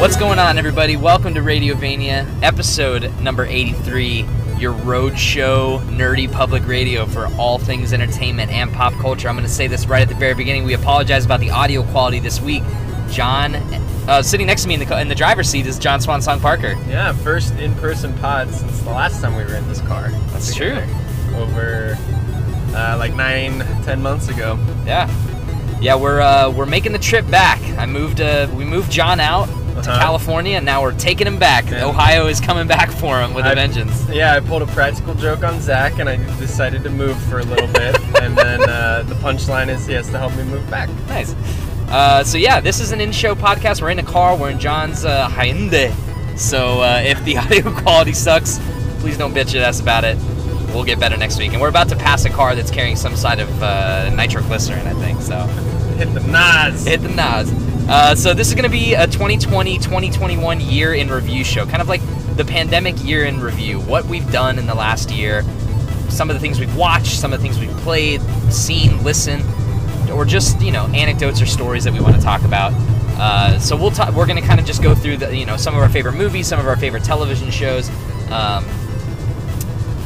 What's going on, everybody? Welcome to Radiovania, episode number 83, your roadshow nerdy public radio for all things entertainment and pop culture. I'm going to say this right at the very beginning. We apologize about the audio quality this week. John, sitting next to me in the driver's seat is John Swanson Parker. Yeah, first in-person pod since the last time we were in this car. That's true. Over like 9-10 months ago. Yeah, we're making the trip back. We moved John out to California, and now we're taking him back. And Ohio is coming back for him with a vengeance. Yeah, I pulled a practical joke on Zach, and I decided to move for a little bit, and then the punchline is he has to help me move back. Nice. So yeah, this is an in-show podcast. We're in a car. We're in John's Hyundai. So if the audio quality sucks, please don't bitch at us about it. We'll get better next week. And we're about to pass a car that's carrying some side of nitroglycerin, I think. So hit the nods. So this is going to be a 2020-2021 year in review show, kind of like the pandemic year in review. What we've done in the last year, some of the things we've watched, some of the things we've played, seen, listened, or just, you know, anecdotes or stories that we want to talk about. So we're going to kind of just go through the, you know, some of our favorite movies, some of our favorite television shows,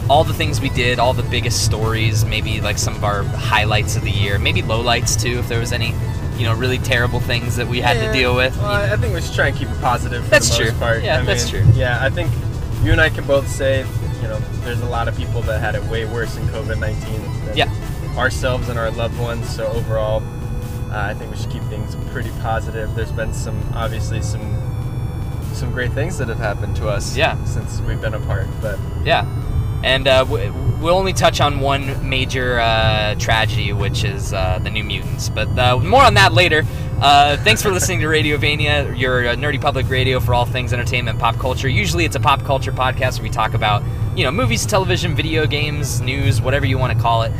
all the things we did, all the biggest stories, maybe like some of our highlights of the year, maybe lowlights too, if there was any. You know, really terrible things that we had to deal with. Well, I think we should try and keep it positive for the most part. Yeah, that's true. Yeah, I think you and I can both say, you know, there's a lot of people that had it way worse in COVID-19 than ourselves and our loved ones. So overall, I think we should keep things pretty positive. There's been some great things that have happened to us since we've been apart. But yeah. And we'll only touch on one major tragedy, which is the New Mutants. But more on that later. Thanks for listening to Radiovania, your nerdy public radio for all things entertainment and pop culture. Usually it's a pop culture podcast where we talk about, you know, movies, television, video games, news, whatever you want to call it.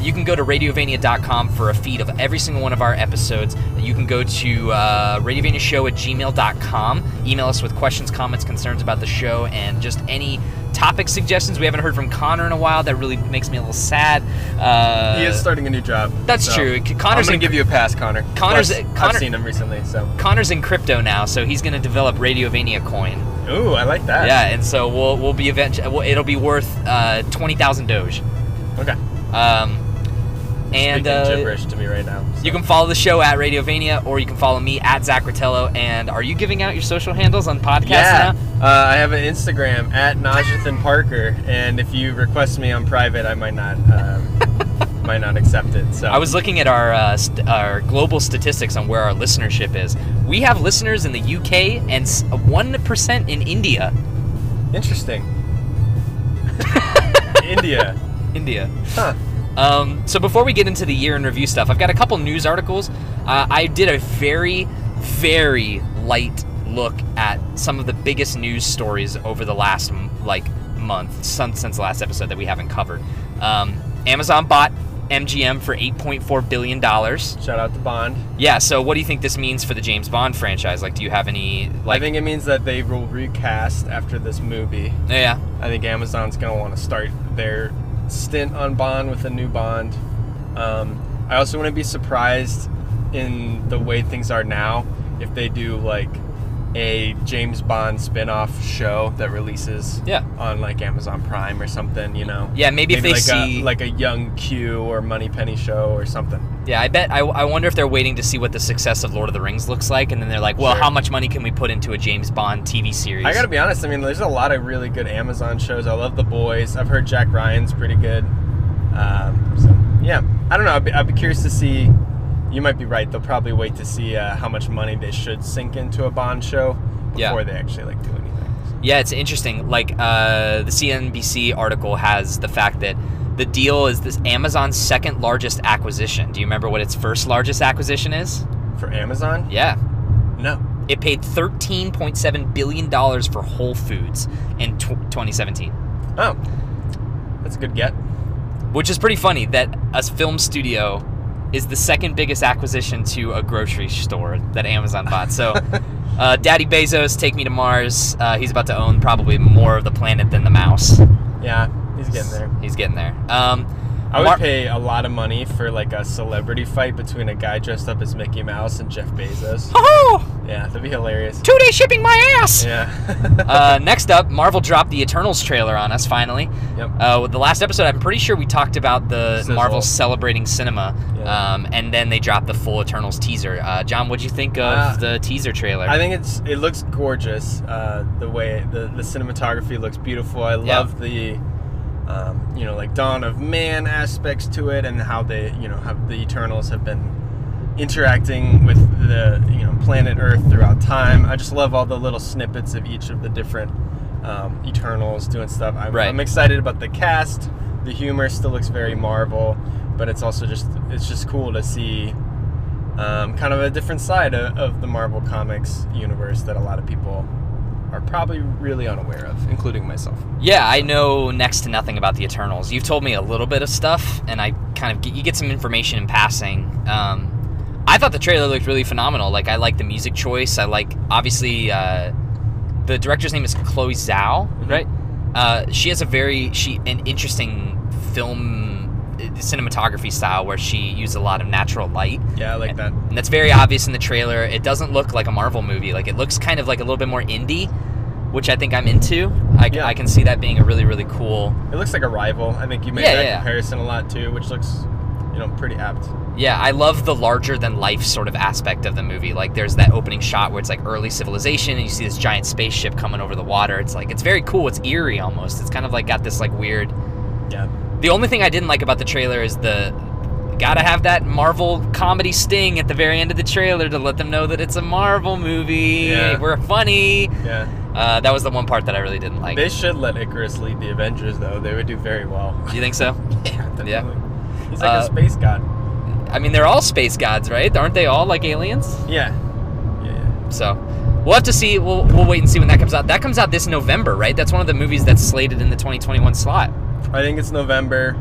You can go to radiovania.com for a feed of every single one of our episodes. You can go to radiovaniashow@gmail.com. Email us with questions, comments, concerns about the show, and just any topic suggestions. We haven't heard from Connor in a while. That really makes me a little sad. He is starting a new job. That's true. Connor's going to give you a pass, Connor. I've seen him recently. So Connor's in crypto now, so he's going to develop Radiovania coin. Ooh, I like that. Yeah, and so we'll be it'll be worth 20,000 Doge. Okay. And gibberish to me right now. So. You can follow the show at Radiovania, or you can follow me at Zach Rotello. And are you giving out your social handles on podcasts now? I have an Instagram at Najathan Parker, and if you request me on private, I might not. Might not accept it. So I was looking at our global statistics on where our listenership is. We have listeners in the UK and 1% in India. Interesting. India. Huh. So before we get into the year in review stuff, I've got a couple news articles. I did a very, very light look at some of the biggest news stories over the last month since the last episode that we haven't covered. Amazon bought MGM for $8.4 billion. Shout out to Bond. Yeah, so what do you think this means for the James Bond franchise? Like, do you have any... I think it means that they will recast after this movie. Yeah. I think Amazon's going to want to start their stint on Bond with a new Bond. I also wouldn't be surprised in the way things are now if they do, like, a James Bond spin-off show that releases on like Amazon Prime or something, you know. Yeah, maybe if they see a young Q or Moneypenny show or something. Yeah, I bet I wonder if they're waiting to see what the success of Lord of the Rings looks like, and then they're like, well, how much money can we put into a James Bond TV series? I got to be honest, I mean, there's a lot of really good Amazon shows. I love The Boys. I've heard Jack Ryan's pretty good. So, yeah, I don't know. I'd be curious to see. You might be right. They'll probably wait to see how much money they should sink into a Bond show before they actually do anything. Yeah, it's interesting. The CNBC article has the fact that the deal is this Amazon's second largest acquisition. Do you remember what its first largest acquisition is? For Amazon? Yeah. No. It paid $13.7 billion for Whole Foods in 2017. Oh. That's a good get. Which is pretty funny that a film studio is the second biggest acquisition to a grocery store that Amazon bought. So, Daddy Bezos, take me to Mars. He's about to own probably more of the planet than the mouse. Yeah, he's getting there. I would pay a lot of money for like a celebrity fight between a guy dressed up as Mickey Mouse and Jeff Bezos. Oh! Yeah, that'd be hilarious. 2-day shipping my ass! Yeah. Next up, Marvel dropped the Eternals trailer on us, finally. Yep. With the last episode, I'm pretty sure we talked about the Sizzle. Marvel celebrating cinema, yeah. And then they dropped the full Eternals teaser. John, what'd you think of the teaser trailer? I think it looks gorgeous. The way the cinematography looks beautiful. I love the... you know, like Dawn of Man aspects to it, and how they, you know, have the Eternals have been interacting with the, you know, planet Earth throughout time. I just love all the little snippets of each of the different Eternals doing stuff. I'm excited about the cast. The humor still looks very Marvel, but it's also just cool to see kind of a different side of the Marvel Comics universe that a lot of people are probably really unaware of, including myself. Yeah, I know next to nothing about the Eternals. You've told me a little bit of stuff, and I kind of you get some information in passing. I thought the trailer looked really phenomenal. Like, I like the music choice. I like, obviously, the director's name is Chloe Zhao, right? She has a very an interesting cinematography style where she used a lot of natural light. Yeah, I like that. And that's very obvious in the trailer. It doesn't look like a Marvel movie. Like, it looks kind of like a little bit more indie, which I think I'm into. I can see that being a really, really cool... It looks like a rival. I think you made that comparison a lot, too, which looks, you know, pretty apt. Yeah, I love the larger-than-life sort of aspect of the movie. Like, there's that opening shot where it's, like, early civilization, and you see this giant spaceship coming over the water. It's, like, it's very cool. It's eerie, almost. It's kind of, like, got this, like, weird... Yeah. The only thing I didn't like about the trailer is gotta have that Marvel comedy sting at the very end of the trailer to let them know that it's a Marvel movie. Yeah. We're funny. Yeah. That was the one part that I really didn't like. They should let Icarus lead the Avengers, though. They would do very well. You think so? Definitely. Yeah. He's like a space god. I mean, they're all space gods, right? Aren't they all like aliens? Yeah. Yeah. So... We'll have to see. We'll wait and see when that comes out. That comes out this November, right? That's one of the movies that's slated in the 2021 slot. I think it's November,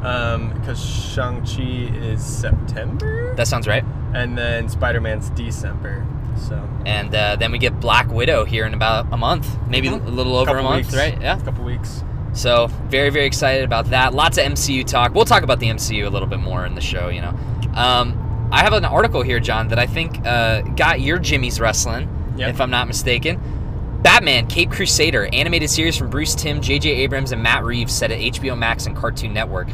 because Shang-Chi is September? That sounds right. And then Spider-Man's December. So. And then we get Black Widow here in about a month. Maybe a little over a month, right? Yeah, a couple weeks. So, very, very excited about that. Lots of MCU talk. We'll talk about the MCU a little bit more in the show, you know. I have an article here, John, that I think got your Jimmy's Wrestling. Yep. If I'm not mistaken. Batman, Cape Crusader, animated series from Bruce Timm, J.J. Abrams, and Matt Reeves, set at HBO Max and Cartoon Network.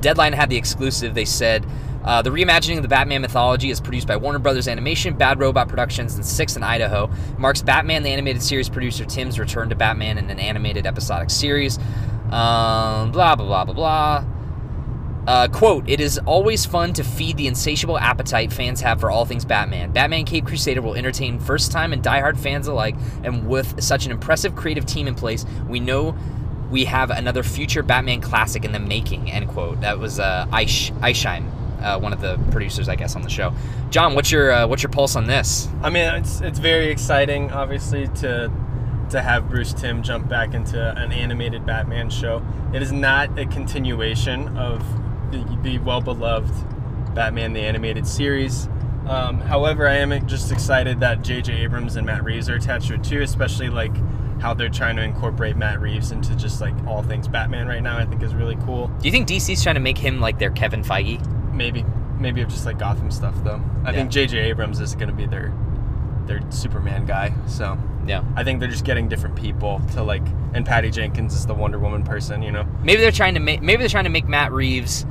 Deadline had the exclusive. They said, the reimagining of the Batman mythology is produced by Warner Brothers Animation, Bad Robot Productions, and Six in Idaho. Marks Batman, the animated series producer Timm's return to Batman in an animated episodic series. Blah, blah, blah, blah, blah. Quote, "It is always fun to feed the insatiable appetite fans have for all things Batman. Batman Cape Crusader will entertain first-time and diehard fans alike, and with such an impressive creative team in place, we know we have another future Batman classic in the making," end quote. That was Eisheim, one of the producers, I guess, on the show. John, what's your pulse on this? I mean, it's very exciting, obviously, to have Bruce Timm jump back into an animated Batman show. It is not a continuation of the well-beloved Batman the Animated Series. However, I am just excited that J.J. Abrams and Matt Reeves are attached to it too, especially like how they're trying to incorporate Matt Reeves into just like all things Batman right now, I think is really cool. Do you think DC's trying to make him like their Kevin Feige? Maybe of just like Gotham stuff though. I think J.J. Abrams is going to be their Superman guy, so... Yeah. I think they're just getting different people to like... And Patty Jenkins is the Wonder Woman person, you know? Maybe they're trying to make Matt Reeves...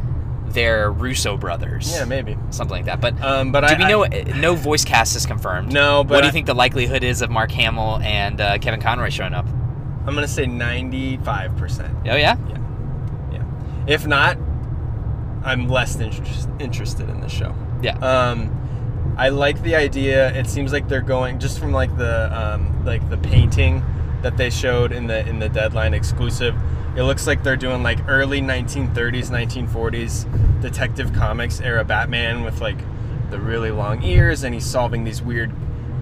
They're Russo brothers. Yeah, maybe. Something like that. But, no voice cast is confirmed. No, but... What do you think the likelihood is of Mark Hamill and Kevin Conroy showing up? I'm going to say 95%. Oh, yeah? Yeah. Yeah. If not, I'm less interested in this show. Yeah. I like the idea. It seems like they're going... Just from, like the painting that they showed in the Deadline exclusive... It looks like they're doing like early 1930s, 1940s Detective Comics era Batman with like the really long ears, and he's solving these weird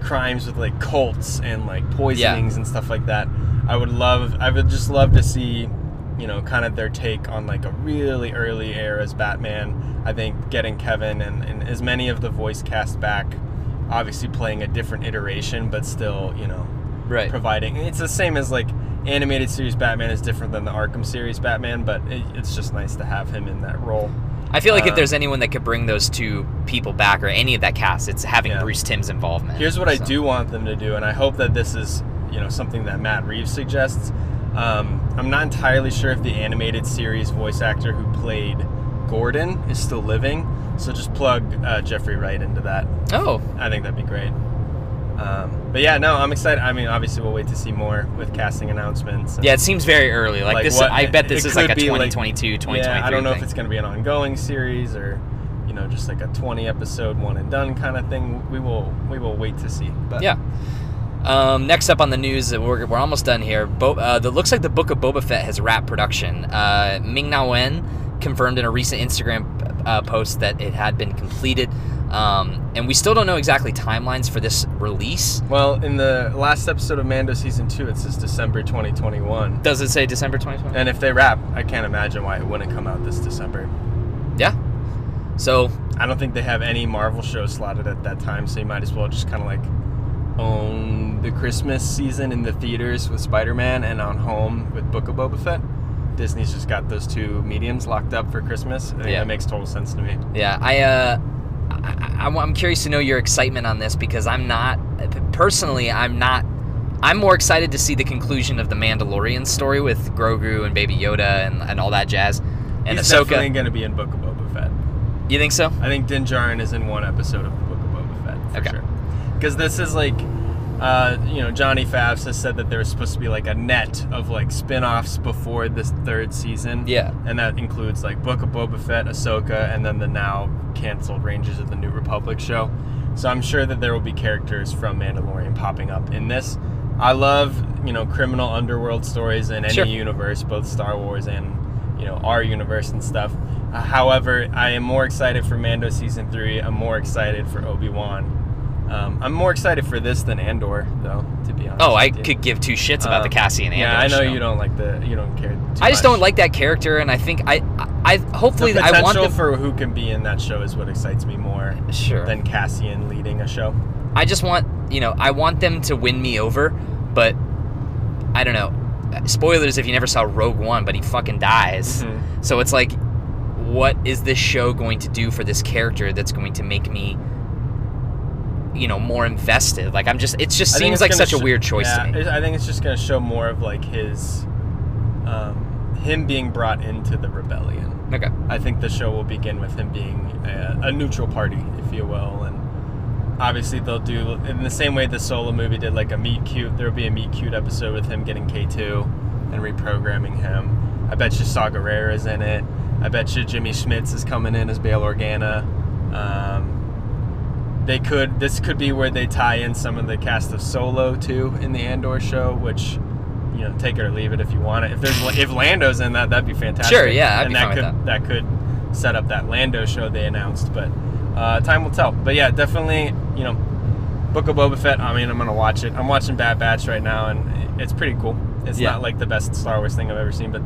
crimes with like cults and like poisonings and stuff like that. I would just love to see, you know, kind of their take on like a really early era's Batman. I think getting Kevin and as many of the voice cast back, obviously playing a different iteration, but still, you know, right. providing. It's the same as, like, animated series Batman is different than the Arkham series Batman, but it's just nice to have him in that role. I feel like if there's anyone that could bring those two people back or any of that cast, it's having Bruce Timm's involvement. Here's what I do want them to do, and I hope that this is, you know, something that Matt Reeves suggests. I'm not entirely sure if the animated series voice actor who played Gordon is still living, so just plug Jeffrey Wright into that. Oh. I think that'd be great. But yeah, no, I'm excited. I mean, obviously we'll wait to see more with casting announcements. And, yeah, it seems very early. Like this, what, I bet this is like a 2022, 2023 thing. Yeah, I don't know if it's going to be an ongoing series or, you know, just like a 20-episode one and done kind of thing. We will wait to see. But yeah. Next up on the news, we're almost done here. It looks like the Book of Boba Fett has wrapped production. Ming-Na Wen confirmed in a recent Instagram post that it had been completed. And we still don't know exactly timelines for this release. Well, in the last episode of Mando Season 2, it says December 2021. Does it say December 2021? And if they wrap, I can't imagine why it wouldn't come out this December. Yeah. So I don't think they have any Marvel shows slotted at that time, so you might as well just kind of like own the Christmas season in the theaters with Spider-Man and on home with Book of Boba Fett. Disney's just got those two mediums locked up for Christmas. That makes total sense to me. Yeah, I'm curious to know your excitement on this, because I'm more excited to see the conclusion of the Mandalorian story with Grogu and Baby Yoda and all that jazz. And He's Ahsoka. Definitely going to be in Book of Boba Fett. You think so? I think Din Djarin is in one episode of the Book of Boba Fett, for sure. Because this is like, you know, Johnny Favs has said that there was supposed to be like a net of like spinoffs before this third season. Yeah. And that includes like Book of Boba Fett, Ahsoka, and then the now canceled Rangers of the New Republic show. So I'm sure that there will be characters from Mandalorian popping up in this. I love, you know, criminal underworld stories in any universe, both Star Wars and, you know, our universe and stuff. However, I am more excited for Mando Season 3. I'm more excited for Obi-Wan. I'm more excited for this than Andor, though, to be honest. Oh, I could give two shits about the Cassian Andor. Yeah, I know you don't like you don't care too much. I just don't like that character, and I think I hopefully I want the potential for who can be in that show is what excites me more than Cassian leading a show. I just want, you know, I want them to win me over, but I don't know. Spoilers if you never saw Rogue One, but he fucking dies. Mm-hmm. So it's like, what is this show going to do for this character that's going to make me, you know, more invested? Like, it just seems like such a weird choice to me. I think it's just going to show more of like his, him being brought into the rebellion. Okay. I think the show will begin with him being a neutral party, if you will. And obviously they'll do, in the same way the Solo movie did, like a meet cute, there'll be a meet cute episode with him getting K2 and reprogramming him. I bet you Saw Gerrera's in it. I bet you Jimmy Schmitz is coming in as Bail Organa. This could be where they tie in some of the cast of Solo too in the Andor show, which, you know, take it or leave it if you want it. If Lando's in that'd be fantastic. Sure, yeah, and that could set up that Lando show they announced, but time will tell. But yeah, definitely, you know, Book of Boba Fett. I mean, I'm gonna watch it. I'm watching Bad Batch right now, and it's pretty cool. It's not like the best Star Wars thing I've ever seen, but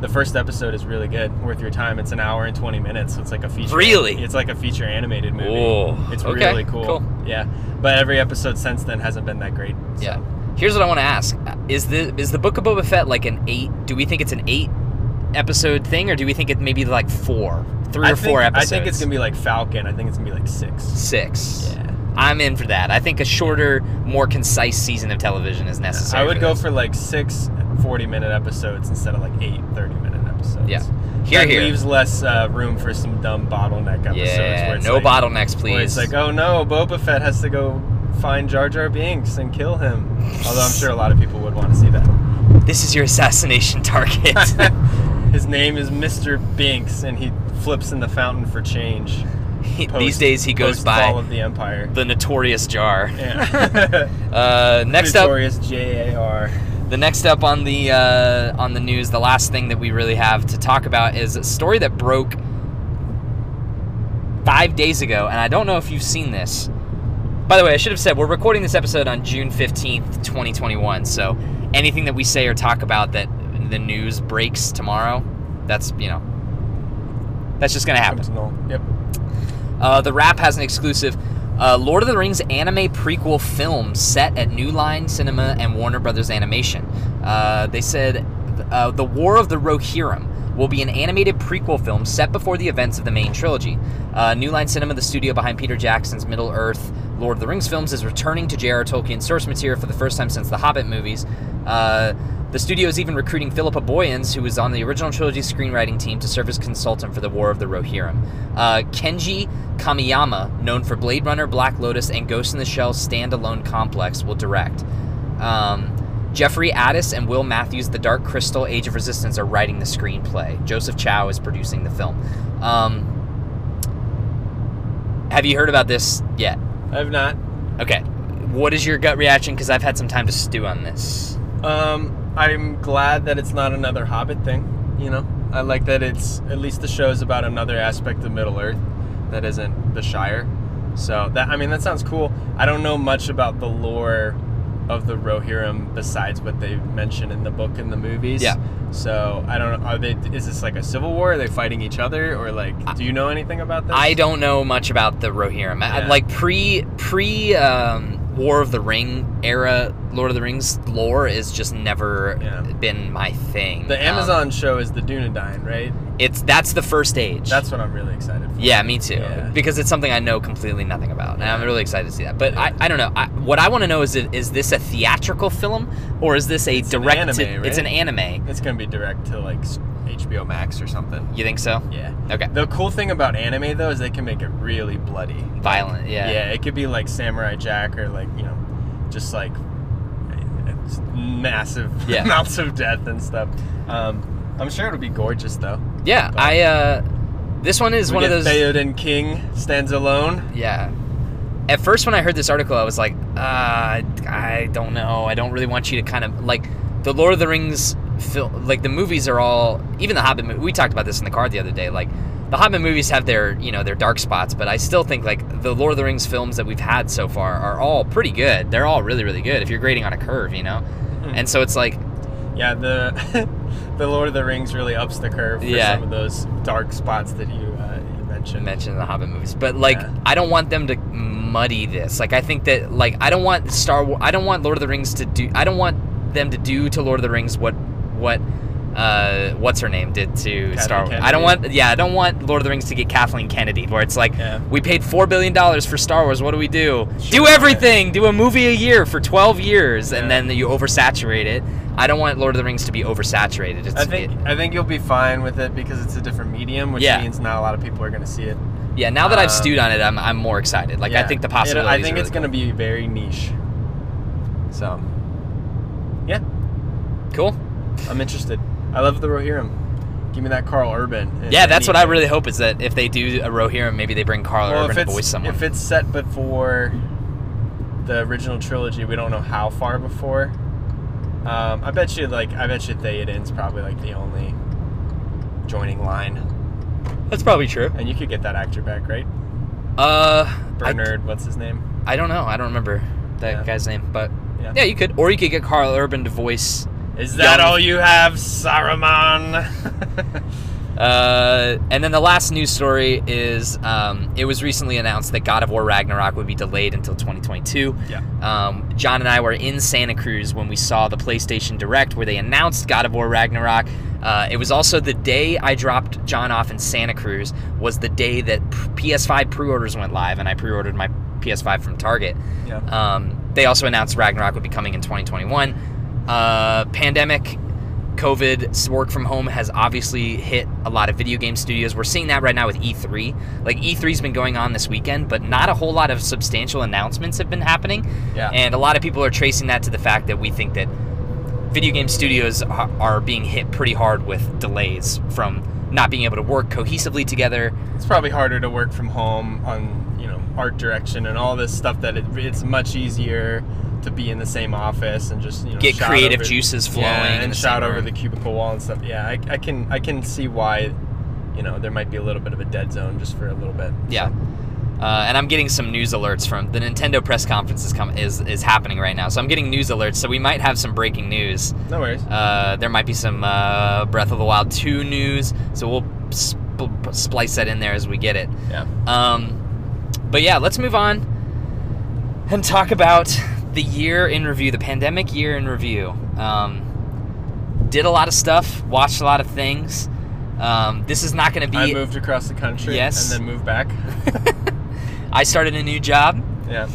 the first episode is really good, worth your time. It's an hour and 20 minutes, so it's like a feature. Really? It's like a feature animated movie. Whoa. It's really cool. Yeah. But every episode since then hasn't been that great. So. Yeah. Here's what I want to ask. Is the Book of Boba Fett like an 8? Do we think it's an 8-episode thing, or do we think it may be like 4 episodes? I think it's going to be like Falcon. I think it's going to be like 6. 6. Yeah. I'm in for that. I think a shorter, more concise season of television is necessary. I would go for like 6 40-minute episodes instead of like 8 30-minute episodes. Yeah. That leaves less room for some dumb bottleneck episodes. Yeah, where it's no bottlenecks, please. Where it's like, oh no, Boba Fett has to go find Jar Jar Binks and kill him. Although I'm sure a lot of people would want to see that. This is your assassination target. His name is Mr. Binks, and he flips in the fountain for change. These days he goes by of the Empire. The Notorious Jar. Yeah. Next Notorious up, Notorious J.A.R. The next up on the news, the last thing that we really have to talk about is a story that broke 5 days ago, and I don't know if you've seen this. By the way, I should have said we're recording this episode on June 15th, 2021, so anything that we say or talk about that the news breaks tomorrow, that's just going to happen. Yep. The Wrap has an exclusive. Lord of the Rings anime prequel film set at New Line Cinema and Warner Brothers Animation. They said The War of the Rohirrim will be an animated prequel film set before the events of the main trilogy. New Line Cinema, the studio behind Peter Jackson's Middle Earth Lord of the Rings films, is returning to J.R.R. Tolkien's source material for the first time since the Hobbit movies. The studio is even recruiting Philippa Boyens, who was on the original trilogy's screenwriting team, to serve as consultant for The War of the Rohirrim. Kenji Kamiyama, known for Blade Runner, Black Lotus, and Ghost in the Shell's standalone complex, will direct. Jeffrey Addis and Will Matthews, The Dark Crystal, Age of Resistance, are writing the screenplay. Joseph Chow is producing the film. Have you heard about this yet? I have not. Okay. What is your gut reaction? Because I've had some time to stew on this. I'm glad that it's not another Hobbit thing, you know? I like that it's, at least the show's about another aspect of Middle-earth that isn't the Shire. So, that, I mean, that sounds cool. I don't know much about the lore of the Rohirrim besides what they mention in the book and the movies. Yeah. So, I don't know, is this like a civil war? Are they fighting each other? Or like, do you know anything about this? I don't know much about the Rohirrim. Yeah. Like, War of the Ring era Lord of the Rings lore is just never been my thing. The Amazon show is the Dunedain, right? That's the First Age. That's what I'm really excited for. Yeah, me too. Yeah. Because it's something I know completely nothing about, and I'm really excited to see that. But I don't know. What I want to know is this a theatrical film, or is this it's direct? An anime, right? It's an anime. It's going to be direct to like HBO Max or something. You think so? Yeah. Okay. The cool thing about anime though is they can make it really bloody, violent. Yeah. Yeah. It could be like Samurai Jack or like just like massive amounts of death and stuff. I'm sure it'll be gorgeous though. Yeah. But this one is one of those. Theoden King stands alone. Yeah. At first, when I heard this article, I was like, I don't know. I don't really want you to kind of like the Lord of the Rings. Like the movies are all, even the Hobbit movie, we talked about this in the car the other day, like the Hobbit movies have their their dark spots, but I still think like the Lord of the Rings films that we've had so far are all pretty good. They're all really, really good if you're grading on a curve, and so it's like the Lord of the Rings really ups the curve for some of those dark spots that you mentioned in the Hobbit movies, but like I don't want them to muddy this. Like I think that like I don't want Star Wars, I don't want Lord of the Rings to do, I don't want them to do to Lord of the Rings what's her name did to Kathleen Star Wars. Kennedy. I don't want Lord of the Rings to get Kathleen Kennedy, where it's like, we paid $4 billion for Star Wars, what do we do? Do everything! Do a movie a year for 12 years, and then you oversaturate it. I don't want Lord of the Rings to be oversaturated. I think you'll be fine with it because it's a different medium, which means not a lot of people are going to see it. Yeah, now that I've stewed on it, I'm more excited. Like, I think the possibilities I think it's really going to be very niche. So, yeah. Cool. I'm interested. I love the Rohirrim. Give me that Carl Urban. Yeah, that's what I really hope, is that if they do a Rohirrim, maybe they bring Carl Urban to voice someone. If it's set before the original trilogy, we don't know how far before. I bet you Theoden's probably like the only joining line. That's probably true. And you could get that actor back, right? Bernard, what's his name? I don't know. I don't remember that guy's name, but yeah, you could, or you could get Carl Urban to voice. Is that all you have, Saruman? And then the last news story is it was recently announced that God of War Ragnarok would be delayed until 2022. Yeah. John and I were in Santa Cruz when we saw the PlayStation Direct where they announced God of War Ragnarok. It was also the day I dropped John off in Santa Cruz was the day that PS5 pre-orders went live, and I pre-ordered my PS5 from Target. Yeah. They also announced Ragnarok would be coming in 2021. Pandemic, COVID, work from home has obviously hit a lot of video game studios. We're seeing that right now with E3. Like, E3's been going on this weekend, but not a whole lot of substantial announcements have been happening. Yeah. And a lot of people are tracing that to the fact that we think that video game studios are being hit pretty hard with delays from not being able to work cohesively together. It's probably harder to work from home on, art direction and all this stuff that it's much easier to be in the same office and just get creative juices flowing and shout over the cubicle wall and stuff. Yeah, I can see why there might be a little bit of a dead zone just for a little bit. Yeah, and I'm getting some news alerts from the Nintendo press conference is happening right now, so I'm getting news alerts. So we might have some breaking news. No worries. There might be some Breath of the Wild 2 news, so we'll splice that in there as we get it. Yeah. But yeah, let's move on. and talk about the year in review, the pandemic year in review. Did a lot of stuff, watched a lot of things. This is not going to be... I moved across the country, yes, and then moved back. I started a new job. Yeah.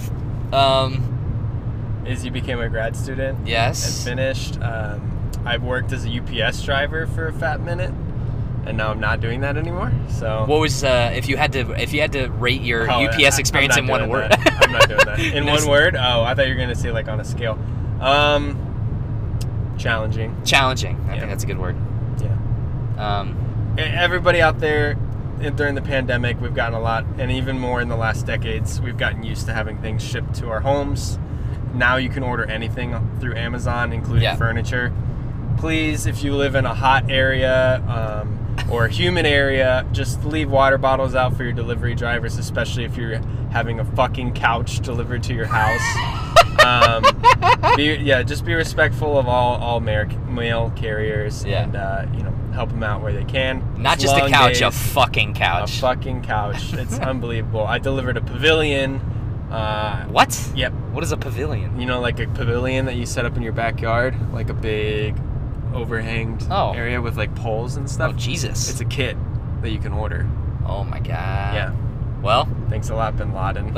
Izzy became a grad student. Yes. And finished. I worked as a UPS driver for a fat minute, and now I'm not doing that anymore. So what was if you had to rate your UPS experience in one word? I'm not doing that in one word. Oh, I thought you were gonna say like on a scale. Challenging. Challenging. I think that's a good word. Yeah. Everybody out there, during the pandemic, we've gotten a lot, and even more in the last decades, we've gotten used to having things shipped to our homes. Now you can order anything through Amazon, including furniture. Please, if you live in a hot area or a humid area, just leave water bottles out for your delivery drivers, especially if you're having a fucking couch delivered to your house. Just be respectful of all mail carriers and help them out where they can. Not just a couch, a fucking couch. A fucking couch. It's unbelievable. I delivered a pavilion. What? Yep. What is a pavilion? You know, like a pavilion that you set up in your backyard, like a big overhanged area with like poles and stuff. Oh, Jesus. It's a kit that you can order. Oh my God. Yeah. Well, thanks a lot, Bin Laden.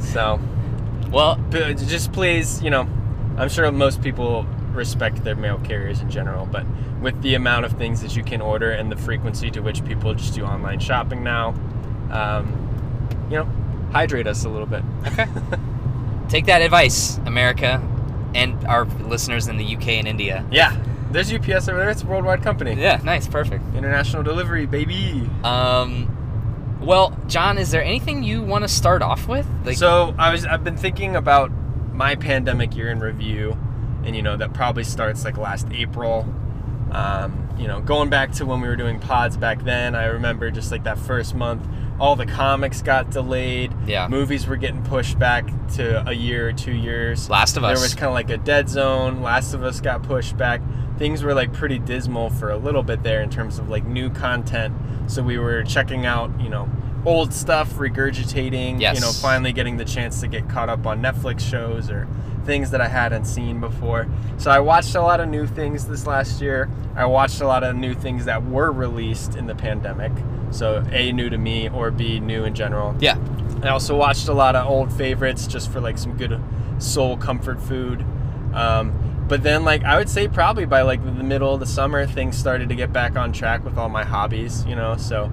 So, well, just please, I'm sure most people respect their mail carriers in general, but with the amount of things that you can order and the frequency to which people just do online shopping now, hydrate us a little bit. Okay. Take that advice, America, and our listeners in the UK and India. Yeah. There's UPS over there. It's a worldwide company. Yeah. Nice. Perfect. International delivery, baby. Well, John, is there anything you want to start off with? I've been thinking about my pandemic year in review, and that probably starts like last April. Going back to when we were doing pods back then, I remember just like that first month, all the comics got delayed. Yeah. Movies were getting pushed back to a year or 2 years. Last of Us. There was kind of like a dead zone. Last of Us got pushed back. Things were like pretty dismal for a little bit there in terms of like new content. So we were checking out, old stuff, regurgitating, finally getting the chance to get caught up on Netflix shows or things that I hadn't seen before. So I watched a lot of new things this last year. I watched a lot of new things that were released in the pandemic. So A, new to me, or B, new in general. Yeah. I also watched a lot of old favorites just for like some good soul comfort food. But then like I would say probably by like the middle of the summer, things started to get back on track with all my hobbies, so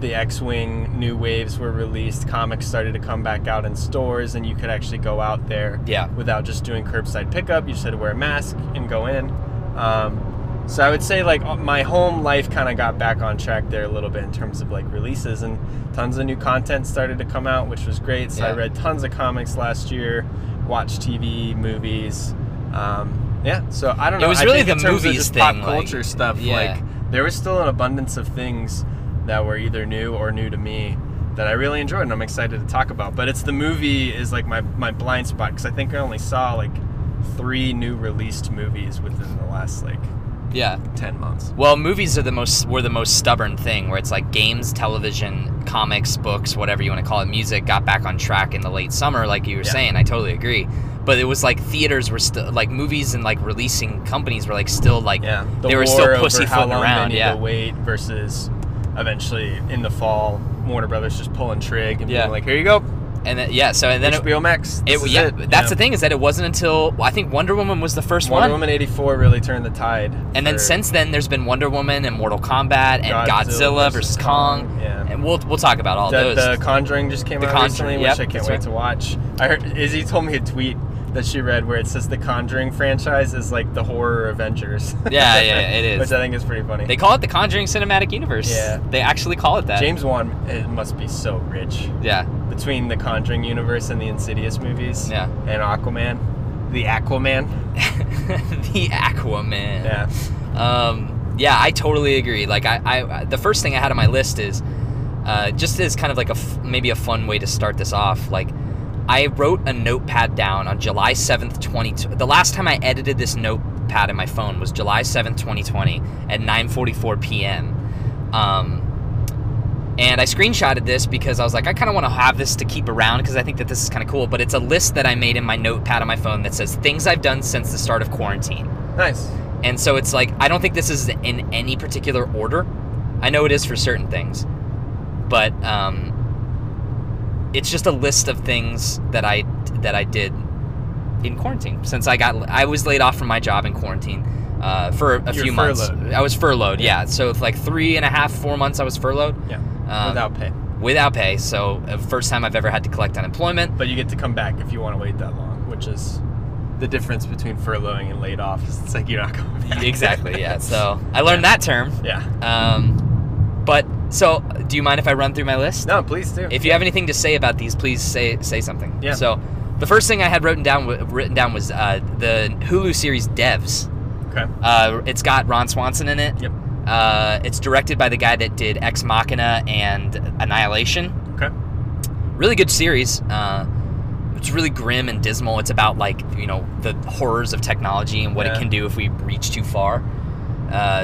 the X-Wing new waves were released, comics started to come back out in stores, and you could actually go out there without just doing curbside pickup. You just had to wear a mask and go in. So I would say like my home life kind of got back on track there a little bit in terms of like releases, and tons of new content started to come out, which was great. So I read tons of comics last year, watched TV, movies. So I don't know. It was really the movies thing. Pop culture stuff. Yeah. Like there was still an abundance of things that were either new or new to me that I really enjoyed and I'm excited to talk about. But it's the movie is like my blind spot because I think I only saw like 3 new released movies within the last like... Yeah. 10 months. Well, movies were the most stubborn thing, where it's like games, television, comics, books, whatever you want to call it, music got back on track in the late summer, like you were saying. I totally agree. But it was like theaters were still like movies and like releasing companies were like still like they were still pussyfooting around. The wait versus eventually in the fall, Warner Brothers just pulling trig and being like, here you go. And then, so then HBO Max. That's the thing is that it wasn't until I think Wonder Woman was the first one. Wonder Woman 84 really turned the tide. And then since then, there's been Wonder Woman and Mortal Kombat and Godzilla versus Kong. Yeah. And we'll talk about all those. The Conjuring just came out recently, which I can't wait to watch. I heard Izzy told me a tweet that she read where it says the Conjuring franchise is like the horror Avengers. Yeah, it is. Which I think is pretty funny. They call it the Conjuring Cinematic Universe. Yeah. They actually call it that. James Wan, it must be so rich. Yeah. Between the Conjuring universe and the Insidious movies. Yeah. And Aquaman. The Aquaman. The Aquaman. Yeah. I totally agree. Like I the first thing I had on my list is just as kind of like maybe a fun way to start this off. Like I wrote a notepad down on July 7th, 2020. The last time I edited this notepad in my phone was July 7th, 2020 at 9:44 p.m. And I screenshotted this because I was like, I kind of want to have this to keep around because I think that this is kind of cool. But it's a list that I made in my notepad on my phone that says things I've done since the start of quarantine. Nice. And so it's like, I don't think this is in any particular order. I know it is for certain things. But it's just a list of things that I did in quarantine since I was laid off from my job in quarantine for a few months. I was furloughed, yeah. So it's like 3.5, 4 months I was furloughed. Yeah. Without pay. Without pay. So first time I've ever had to collect unemployment. But you get to come back if you want to wait that long, which is the difference between furloughing and laid off. It's like you're not coming back. Exactly, yeah. So I learned that term. Yeah. But so do you mind if I run through my list? No, please do. If you have anything to say about these, please say something. Yeah. So the first thing I had written down was the Hulu series Devs. Okay. It's got Ron Swanson in it. Yep. It's directed by the guy that did Ex Machina and Annihilation. Okay. Really good series. It's really grim and dismal. It's about, like, you know, the horrors of technology and what it can do if we reach too far.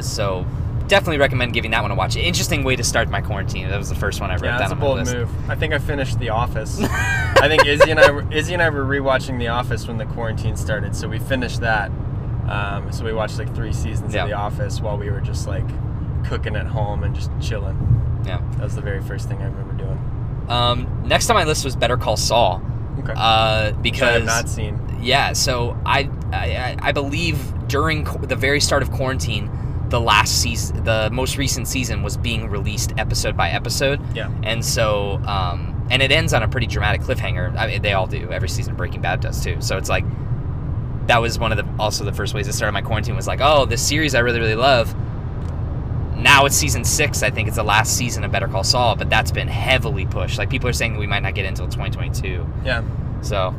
So definitely recommend giving that one a watch. Interesting way to start my quarantine. That was the first one I wrote down. That's a bold move. I think I finished The Office. I think Izzy and I were rewatching The Office when the quarantine started, so we finished that. So we watched like 3 seasons of The Office while we were just like cooking at home and just chilling. Yeah, that was the very first thing I remember doing. Next on my list was Better Call Saul. Okay. Because I have not seen. Yeah, so I believe during the very start of quarantine, the last season, the most recent season, was being released episode by episode. Yeah. And so and it ends on a pretty dramatic cliffhanger. I mean, they all do. Every season Breaking Bad does too. So it's like, that was one of the first ways I started my quarantine, was like, oh, this series I really, really love. Now it's season 6. I think it's the last season of Better Call Saul, but that's been heavily pushed. Like, people are saying that we might not get it until 2022. Yeah. So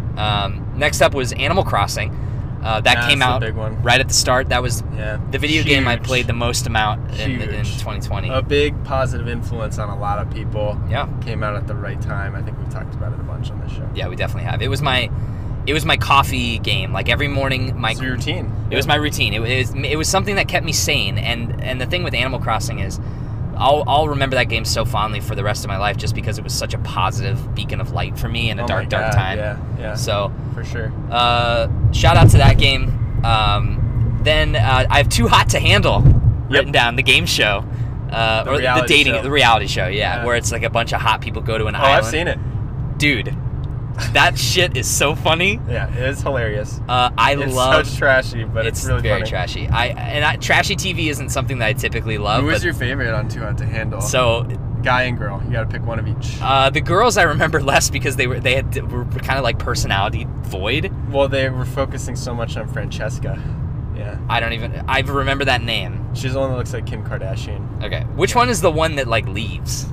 next up was Animal Crossing. That came out right at the start. That was the video game I played the most amount in 2020. A big positive influence on a lot of people. Yeah. Came out at the right time. I think we've talked about it a bunch on this show. Yeah, we definitely have. It was my coffee game. Like, every morning, it's your routine. It was my routine. It was something that kept me sane. And the thing with Animal Crossing is, I'll remember that game so fondly for the rest of my life, just because it was such a positive beacon of light for me in a dark time. Yeah. So for sure. Shout out to that game. Then I have Too Hot to Handle written down, the game show, or the dating show. The reality show. Yeah, where it's like a bunch of hot people go to an island. Oh, I've seen it, dude. That shit is so funny. Yeah, it is hilarious. It's so trashy, but it's really very funny. Trashy. Trashy TV isn't something that I typically love. Who was your favorite on Too Hot to Handle? So, guy and girl, you got to pick one of each. The girls I remember less because they were kind of like personality void. Well, they were focusing so much on Francesca. Yeah. I remember that name. She's the one that looks like Kim Kardashian. Okay, which one is the one that like leaves?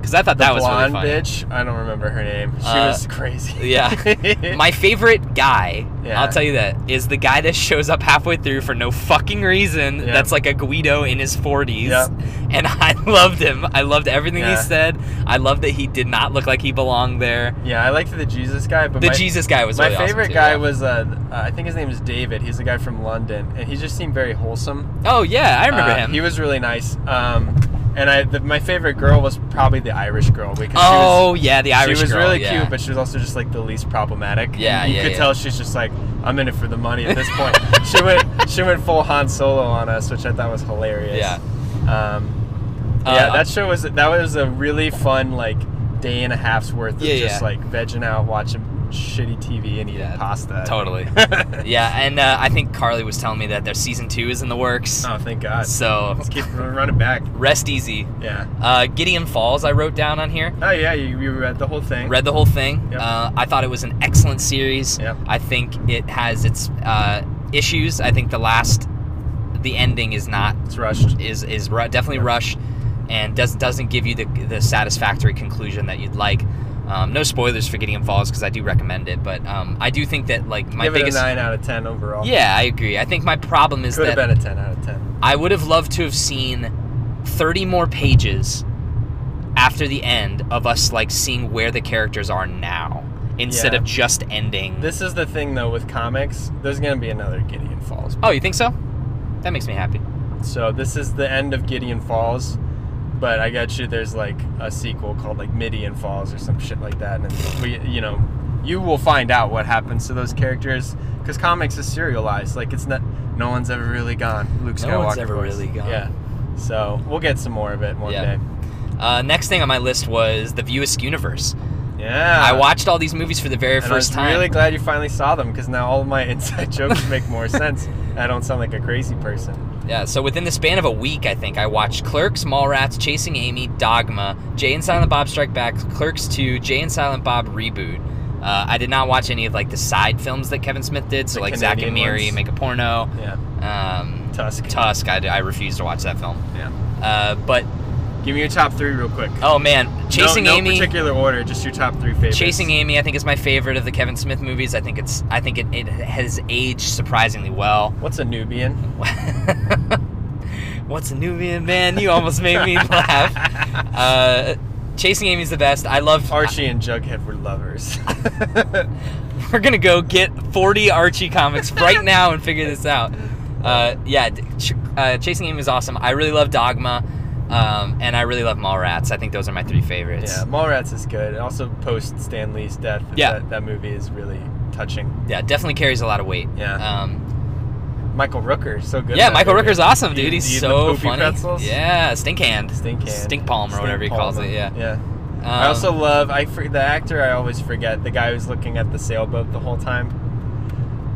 Because I thought that was really funny. The blonde bitch, I don't remember her name. She was crazy. Yeah. My favorite guy, I'll tell you that, is the guy that shows up halfway through for no fucking reason. Yep. That's like a Guido in his 40s. Yep. And I loved him. I loved everything he said. I loved that he did not look like he belonged there. Yeah, I liked the Jesus guy. But the Jesus guy was really awesome. My favorite guy was, I think his name is David. He's a guy from London. And he just seemed very wholesome. Oh, yeah. I remember him. He was really nice. And my favorite girl was probably the Irish girl, because the Irish girl. She was really cute, but she was also just like the least problematic. Yeah, you could tell she's just like, I'm in it for the money at this point. She went full Han Solo on us, which I thought was hilarious. Yeah. That show was a really fun like day and a half's worth of just like vegging out, watching shitty TV and eating pasta. Totally. and I think Carly was telling me that their season 2 is in the works. Oh, thank God. So let's keep running back. Rest easy. Yeah. Gideon Falls I wrote down on here. Oh yeah, you read the whole thing. Read the whole thing. Yep. I thought it was an excellent series. Yep. I think it has its issues. I think the ending is not. It's rushed. Is definitely rushed, and doesn't give you the satisfactory conclusion that you'd like. No spoilers for Gideon Falls, because I do recommend it, but I do think that like my biggest... Give it a 9 out of 10 overall. Yeah, I agree. I think my problem is that... Could have been a 10 out of 10. I would have loved to have seen 30 more pages after the end of us like seeing where the characters are now, instead of just ending. This is the thing, though, with comics. There's going to be another Gideon Falls. Oh, you think so? That makes me happy. So this is the end of Gideon Falls. But I got you, there's like a sequel called like Midian Falls or some shit like that. And we, you know, you will find out what happens to those characters because comics is serialized. Like it's not, no one's ever really gone. Luke Skywalker. No one's ever really gone. Yeah. So we'll get some more of it one day. Next thing on my list was the View Askew universe. Yeah. I watched all these movies for the very first time. I'm really glad you finally saw them because now all of my inside jokes make more sense. I don't sound like a crazy person. Yeah, so within the span of a week, I think, I watched Clerks, Mallrats, Chasing Amy, Dogma, Jay and Silent Bob Strike Back, Clerks 2, Jay and Silent Bob Reboot. I did not watch any of like the side films that Kevin Smith did, so like Zack and Miri, Make a Porno. Yeah. Tusk. I refused to watch that film. Yeah. But... Give me your top three real quick. Oh, man. Chasing Amy. No particular order, just your top three favorites. Chasing Amy, I think, is my favorite of the Kevin Smith movies. I think it has aged surprisingly well. What's a Nubian? What's a Nubian, man? You almost made me laugh. Chasing Amy's the best. I love... Archie and Jughead were lovers. We're going to go get 40 Archie comics right now and figure this out. Chasing Amy is awesome. I really love Dogma. And I really love Mallrats. I think those are my three favorites. Yeah, Mallrats is good. And also post Stan Lee's death. Yeah. That movie is really touching. Yeah, definitely carries a lot of weight. Yeah. Michael Rooker, so good. Yeah, Michael Rooker's awesome, dude. He's so funny. Pretzels? Yeah, Stinkhand. Stink Palm or whatever he calls it, yeah. Yeah. I also love, the actor I always forget, the guy who's looking at the sailboat the whole time.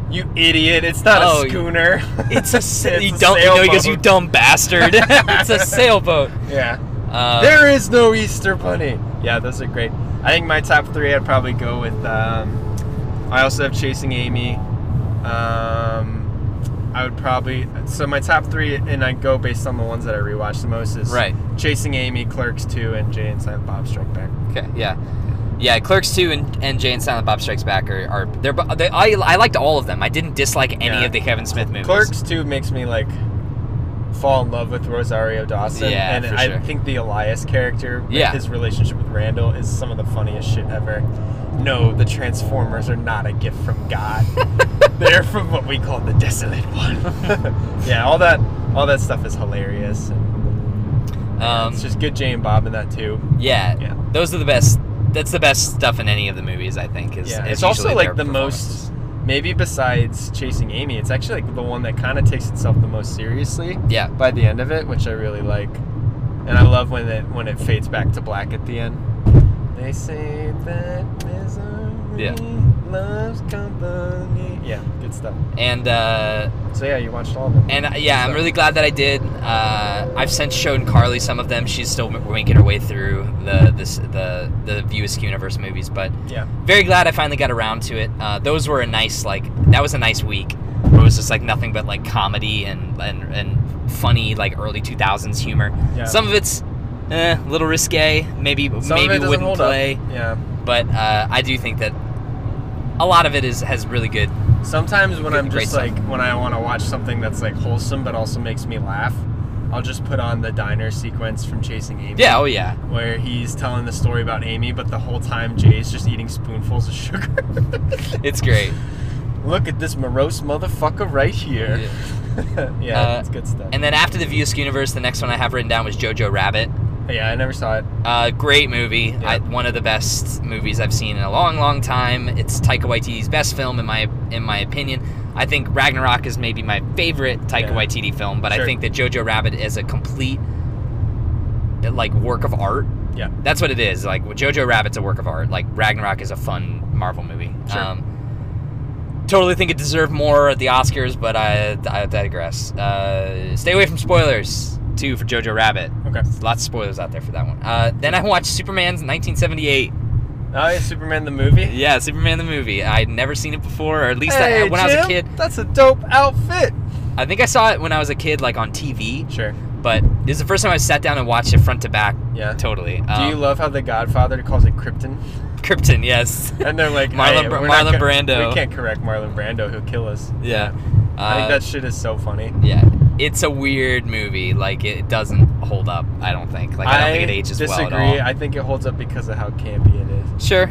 You idiot! It's not a schooner. It's a sailboat. He goes, you dumb bastard. It's a sailboat. Yeah. There is no Easter Bunny. Yeah, those are great. I think my top three, I'd probably go with. I also have Chasing Amy. I would probably my top three, and I go based on the ones that I rewatched the most is Chasing Amy, Clerks 2, and Jay and Silent Bob Strike Back. Okay. Yeah. Yeah, Clerks 2 and Jay and Silent Bob Strikes Back I liked all of them. I didn't dislike any of the Kevin Smith movies. Clerks 2 makes me like fall in love with Rosario Dawson, I think the Elias character, his relationship with Randall is some of the funniest shit ever. No, the Transformers are not a gift from God. They're from what we call the Desolate One. Yeah, all that stuff is hilarious. It's just good Jay and Bob in that too. Yeah. Those are the best. That's the best stuff in any of the movies, I think. It's also like the most, maybe besides Chasing Amy, it's actually like the one that kind of takes itself the most seriously. Yeah. By the end of it, which I really like, and I love when it fades back to black at the end. They say that misery loves company. Yeah, good stuff. And you watched all of them. And I'm really glad that I did. I've since shown Carly some of them. She's still winking her way through the View Askew universe movies, but very glad I finally got around to it. Those were a nice that was a nice week. It was just like nothing but like comedy and funny like early 2000s humor. Yeah. Some of it's a little risque. Maybe wouldn't play. Up. Yeah. But I do think that a lot of it has really good. Sometimes when I'm just like when I want to watch something that's like wholesome but also makes me laugh, I'll just put on the diner sequence from Chasing Amy. Yeah, oh yeah. Where he's telling the story about Amy, but the whole time Jay's just eating spoonfuls of sugar. It's great. Look at this morose motherfucker right here. Yeah, it's good stuff. And then after the View Askew universe, the next one I have written down was Jojo Rabbit. Yeah, I never saw it. Great movie. Yeah. One of the best movies I've seen in a long, long time. It's Taika Waititi's best film in my opinion. I think Ragnarok is maybe my favorite Taika Waititi film, but I think that Jojo Rabbit is a complete like work of art. Yeah, that's what it is. Like Jojo Rabbit's a work of art. Like Ragnarok is a fun Marvel movie. Sure. Totally think it deserved more at the Oscars, but I digress. Stay away from spoilers. 2 for Jojo Rabbit. Okay. Lots of spoilers out there for that one. Then I watched Superman's 1978. Oh, yeah, Superman the movie? Yeah, Superman the movie. I'd never seen it before, or at least when Jim, I was a kid. That's a dope outfit. I think I saw it when I was a kid, like on TV. Sure. But this is the first time I sat down and watched it front to back. Yeah. Totally. Do you love how The Godfather calls it Krypton? Krypton, yes. And they're like, Marlon Brando. We can't correct Marlon Brando. He'll kill us. Yeah. I think that shit is so funny. Yeah. It's a weird movie. Like, it doesn't hold up, I don't think. Like, I don't think it ages well at all. I disagree. I think it holds up because of how campy it is. Sure.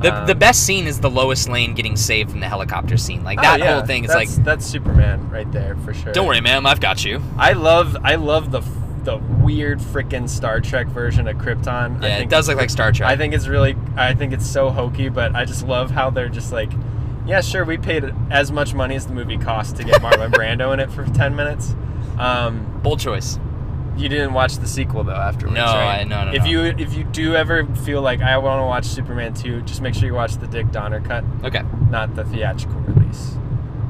The best scene is the Lois Lane getting saved from the helicopter scene. Like, that whole thing is that's Superman right there, for sure. Don't worry, ma'am. I've got you. I love the the weird freaking Star Trek version of Krypton. Yeah, I think it does look like Star Trek. I think it's really, I think it's so hokey, but I just love how they're just like, yeah, sure, we paid as much money as the movie cost to get Marlon Brando in it for 10 minutes. Bold choice. You didn't watch the sequel though afterwards, right? No. If you do ever feel like I want to watch Superman 2, just make sure you watch the Dick Donner cut. Okay. Not the theatrical release,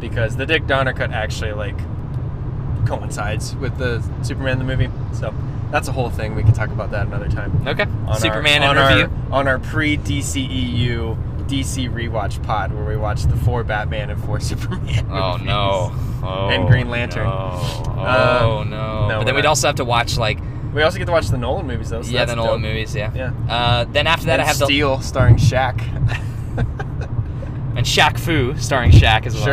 because the Dick Donner cut actually like coincides with the Superman the movie. So that's a whole thing. We can talk about that another time. Okay. On Superman on our pre-DCEU DC rewatch pod, where we watch the 4 Batman and 4 Superman. Oh no. Oh, and Green Lantern. No. But then we'd also have to watch like. We also get to watch the Nolan movies though. So yeah, the Nolan movies. Yeah. Then after that, and I have Steel starring Shaq. And Shaq Fu starring Shaq as well.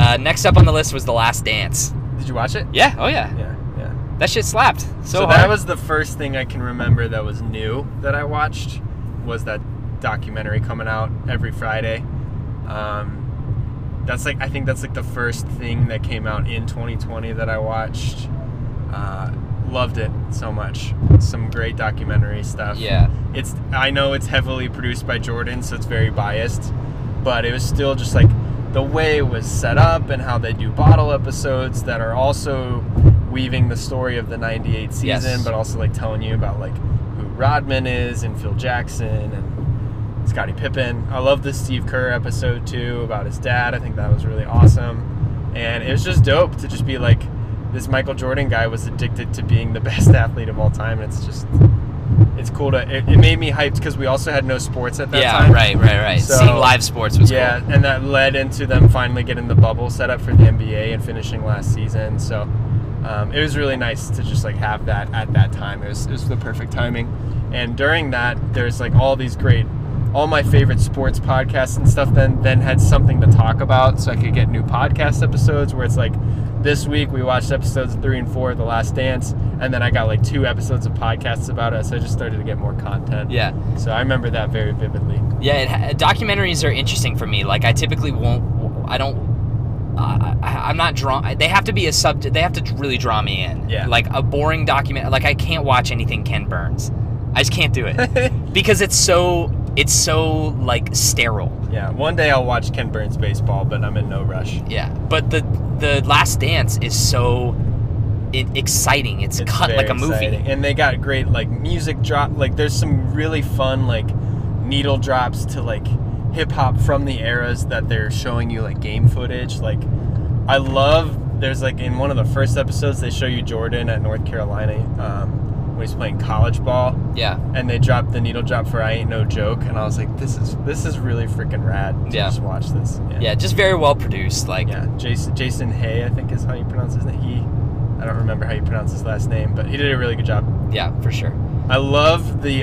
Sure. Next up on the list was The Last Dance. Did you watch it? Yeah. Oh yeah. Yeah. That shit slapped. So that was the first thing I can remember that was new that I watched, was that documentary coming out every Friday. That's like, I think that's like the first thing that came out in 2020 that I watched. Loved it so much. Some great documentary stuff. Yeah. I know it's heavily produced by Jordan, so it's very biased, but it was still just like the way it was set up and how they do bottle episodes that are also weaving the story of the 98 season, but also like telling you about like who Rodman is and Phil Jackson and Scottie Pippen. I love the Steve Kerr episode too about his dad. I think that was really awesome, and it was just dope to just be like, this Michael Jordan guy was addicted to being the best athlete of all time, and it's cool to. It made me hyped because we also had no sports at that time. Yeah, right. So, seeing live sports was cool. Yeah, and that led into them finally getting the bubble set up for the NBA and finishing last season. So it was really nice to just like have that at that time. It was the perfect timing, and during that, there's like all these great. All my favorite sports podcasts and stuff then had something to talk about, so I could get new podcast episodes where it's like, this week we watched episodes 3 and 4 of The Last Dance, and then I got like 2 episodes of podcasts about it, so I just started to get more content. Yeah. So I remember that very vividly. Yeah, documentaries are interesting for me. Like I typically won't, I don't. I'm not drawn. They have to be they have to really draw me in. Yeah. Like a boring document. Like I can't watch anything Ken Burns. I just can't do it because it's so. It's so, like, sterile. Yeah, one day I'll watch Ken Burns baseball, but I'm in no rush. Yeah, but the Last Dance is so exciting. It's cut like a movie. Exciting. And they got great, like, music drop. Like, there's some really fun, like, needle drops to, like, hip-hop from the eras that they're showing you, like, game footage. Like, I love, there's, like, in one of the first episodes, they show you Jordan at North Carolina, when he's playing college ball. Yeah. And they dropped the needle drop for I Ain't No Joke, and I was like, this is really freaking rad to just watch this. Yeah. Yeah, just very well produced. Like Jason Hay, I think is how you pronounce his name. I don't remember how you pronounce his last name, but he did a really good job. Yeah, for sure. I love the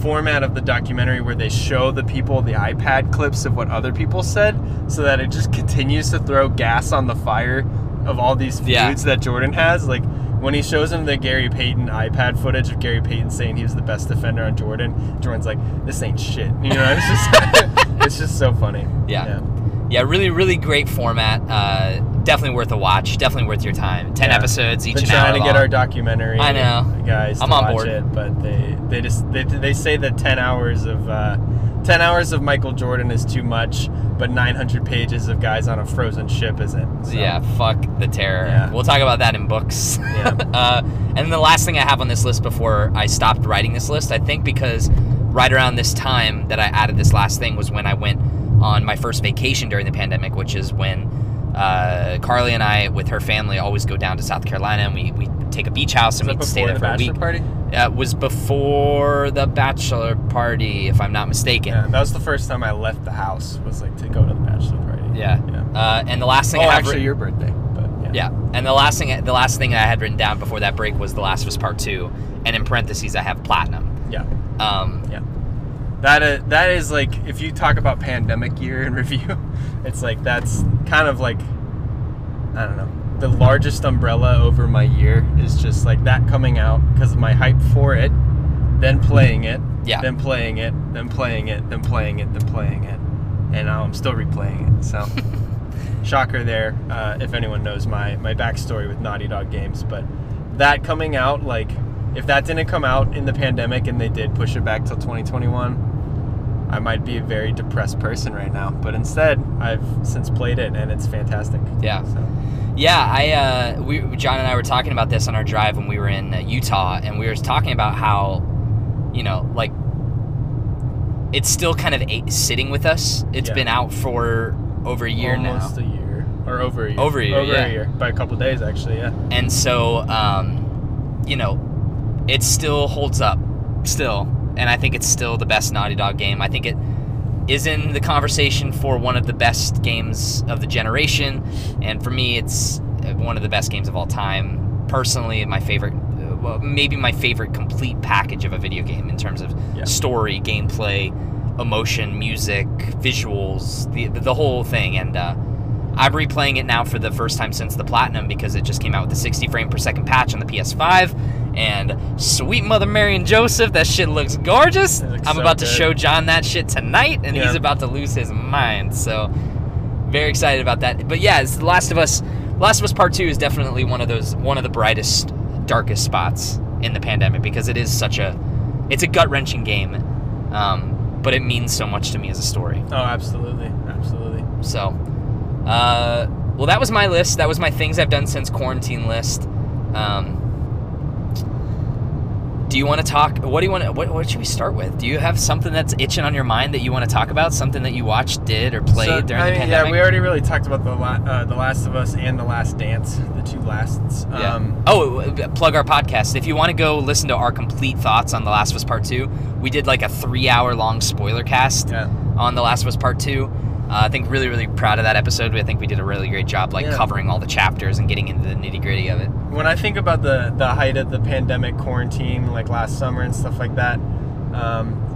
format of the documentary where they show the people the iPad clips of what other people said, so that it just continues to throw gas on the fire of all these feuds that Jordan has. Like when he shows him the Gary Payton iPad footage of Gary Payton saying he was the best defender on Jordan, Jordan's like, this ain't shit. You know, it's just it's just so funny. Yeah, really, really great format. Definitely worth a watch. Definitely worth your time. 10 episodes, each an hour long. We're trying to get our documentary. I know, guys. I'm on board. It, but they say that 10 hours of Michael Jordan is too much, but 900 pages of guys on a frozen ship isn't. So. Yeah, fuck the terror. Yeah. We'll talk about that in books. Yeah. And the last thing I have on this list before I stopped writing this list, I think because right around this time that I added this last thing was when I went on my first vacation during the pandemic, which is when Carly and I, with her family, always go down to South Carolina, and we take a beach house and we stay there for a week. It was before the bachelor party, if I'm not mistaken. Yeah, that was the first time I left the house, was like to go to the bachelor party. Yeah. And the last thing I had actually your birthday. But yeah. And the last thing I had written down before that break was The Last of Us Part 2, and in parentheses I have Platinum. Yeah. That is like, if you talk about pandemic year in review, it's like that's kind of like, I don't know, the largest umbrella over my year is just like that coming out because of my hype for it, then playing it, then playing it, then playing it, then playing it, then playing it, and now I'm still replaying it. So shocker there, if anyone knows my backstory with Naughty Dog games. But that coming out, like, if that didn't come out in the pandemic and they did push it back till 2021, I might be a very depressed person right now. But instead, I've since played it, and it's fantastic. Yeah. So. Yeah, John and I were talking about this on our drive when we were in Utah, and we were talking about how, you know, like, it's still kind of sitting with us. It's been out for over a year almost now. Over a year, by a couple of days, actually, yeah. And so, you know, it still holds up, still. And I think it's still the best Naughty Dog game. I think it is in the conversation for one of the best games of the generation, and for me it's one of the best games of all time. Personally, my favorite, well, maybe my favorite complete package of a video game in terms of story, gameplay, emotion, music, visuals, the whole thing. And I'm replaying it now for the first time since the Platinum, because it just came out with the 60 frame per second patch on the PS5, and sweet Mother Mary and Joseph, that shit looks gorgeous. I'm about to show John that shit tonight, and he's about to lose his mind, so very excited about that. But yeah, it's The Last of Us. Last of Us Part 2 is definitely one of the brightest, darkest spots in the pandemic, because it is it's a gut-wrenching game, but it means so much to me as a story. Oh, absolutely. So... well, that was my list. That was my things I've done since quarantine list. Do you want to talk? What should we start with? Do you have something that's itching on your mind that you want to talk about? Something that you watched, did, or played during the pandemic? Yeah, we already really talked about The Last of Us and The Last Dance, the two lasts. Plug our podcast. If you want to go listen to our complete thoughts on The Last of Us Part 2, we did like a 3-hour long spoiler cast on The Last of Us Part 2. I think really, really proud of that episode. I think we did a really great job covering all the chapters and getting into the nitty-gritty of it. When I think about the height of the pandemic quarantine, like last summer and stuff like that,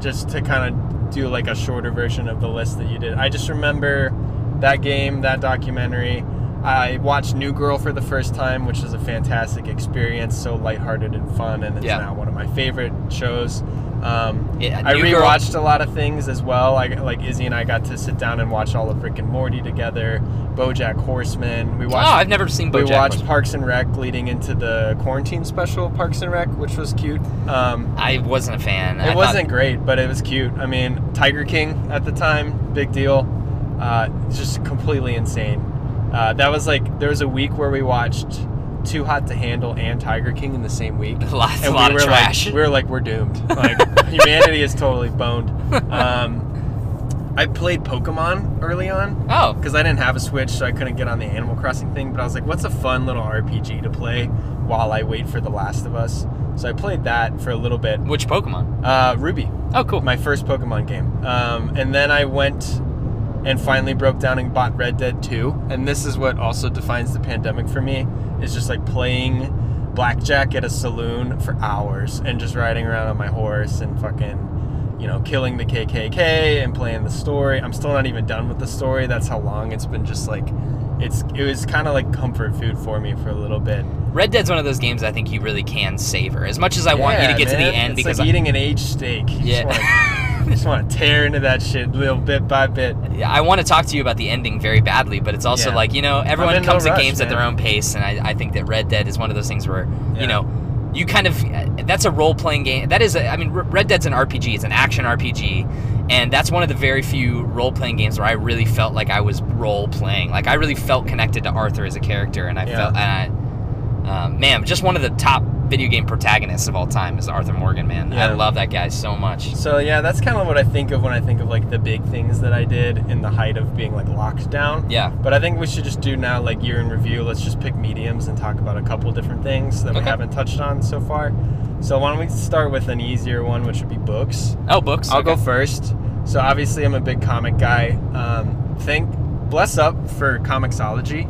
just to kind of do like a shorter version of the list that you did, I just remember that game, that documentary. I watched New Girl for the first time, which was a fantastic experience, so lighthearted and fun, and it's now one of my favorite shows. I rewatched a lot of things as well. Like Izzy and I got to sit down and watch all of Rick and Morty together. BoJack Horseman. I've never seen BoJack. We watched Parks and Rec leading into the quarantine special, Parks and Rec, which was cute. I wasn't a fan. It wasn't great, but it was cute. I mean, Tiger King at the time, big deal. Just completely insane. That was like, there was a week where we watched Too Hot to Handle and Tiger King in the same week. A lot of trash. Like, we were like, we're doomed. Like, humanity is totally boned. I played Pokemon early on. Oh. Because I didn't have a Switch, so I couldn't get on the Animal Crossing thing. But I was like, what's a fun little RPG to play while I wait for The Last of Us? So I played that for a little bit. Which Pokemon? Ruby. Oh, cool. My first Pokemon game. And then I went... and finally broke down and bought Red Dead 2. And this is what also defines the pandemic for me, is just like playing blackjack at a saloon for hours and just riding around on my horse and fucking, you know, killing the KKK and playing the story. I'm still not even done with the story. That's how long it's been. Just like, it was kind of like comfort food for me for a little bit. Red Dead's one of those games I think you really can savor. As much as I want you to get to the end, it's because like eating an aged steak. I just want to tear into that shit little bit by bit. I want to talk to you about the ending very badly, but it's also like, you know, everyone comes to games at their own pace, and I think that Red Dead is one of those things where, you know, you kind of, that's a role-playing game. That is, Red Dead's an RPG. It's an action RPG, and that's one of the very few role-playing games where I really felt like I was role-playing. Like, I really felt connected to Arthur as a character, and I felt, and man, just one of the top video game protagonists of all time is Arthur Morgan, man. I love that guy so much. So yeah, that's kind of what I think of when I think of like the big things that I did in the height of being like locked down. Yeah. But I think we should just do now like year in review. Let's just pick mediums and talk about a couple different things that we haven't touched on so far. So why don't we start with an easier one, which would be books. Oh, books. I'll go first. So obviously I'm a big comic guy. Bless up for Comixology.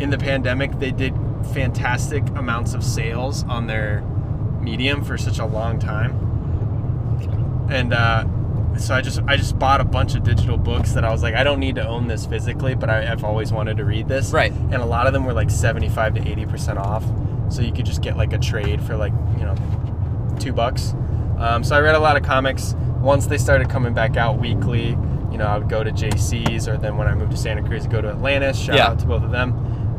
In the pandemic, they did fantastic amounts of sales on their medium for such a long time, and so I just bought a bunch of digital books that I was like, I don't need to own this physically, but I've always wanted to read this, right? And a lot of them were like 75% to 80% off, so you could just get like a trade for like, you know, $2. So I read a lot of comics once they started coming back out weekly. you know, I would go to JC's, or then when I moved to Santa Cruz, I'd go to Atlantis. Shout out to both of them.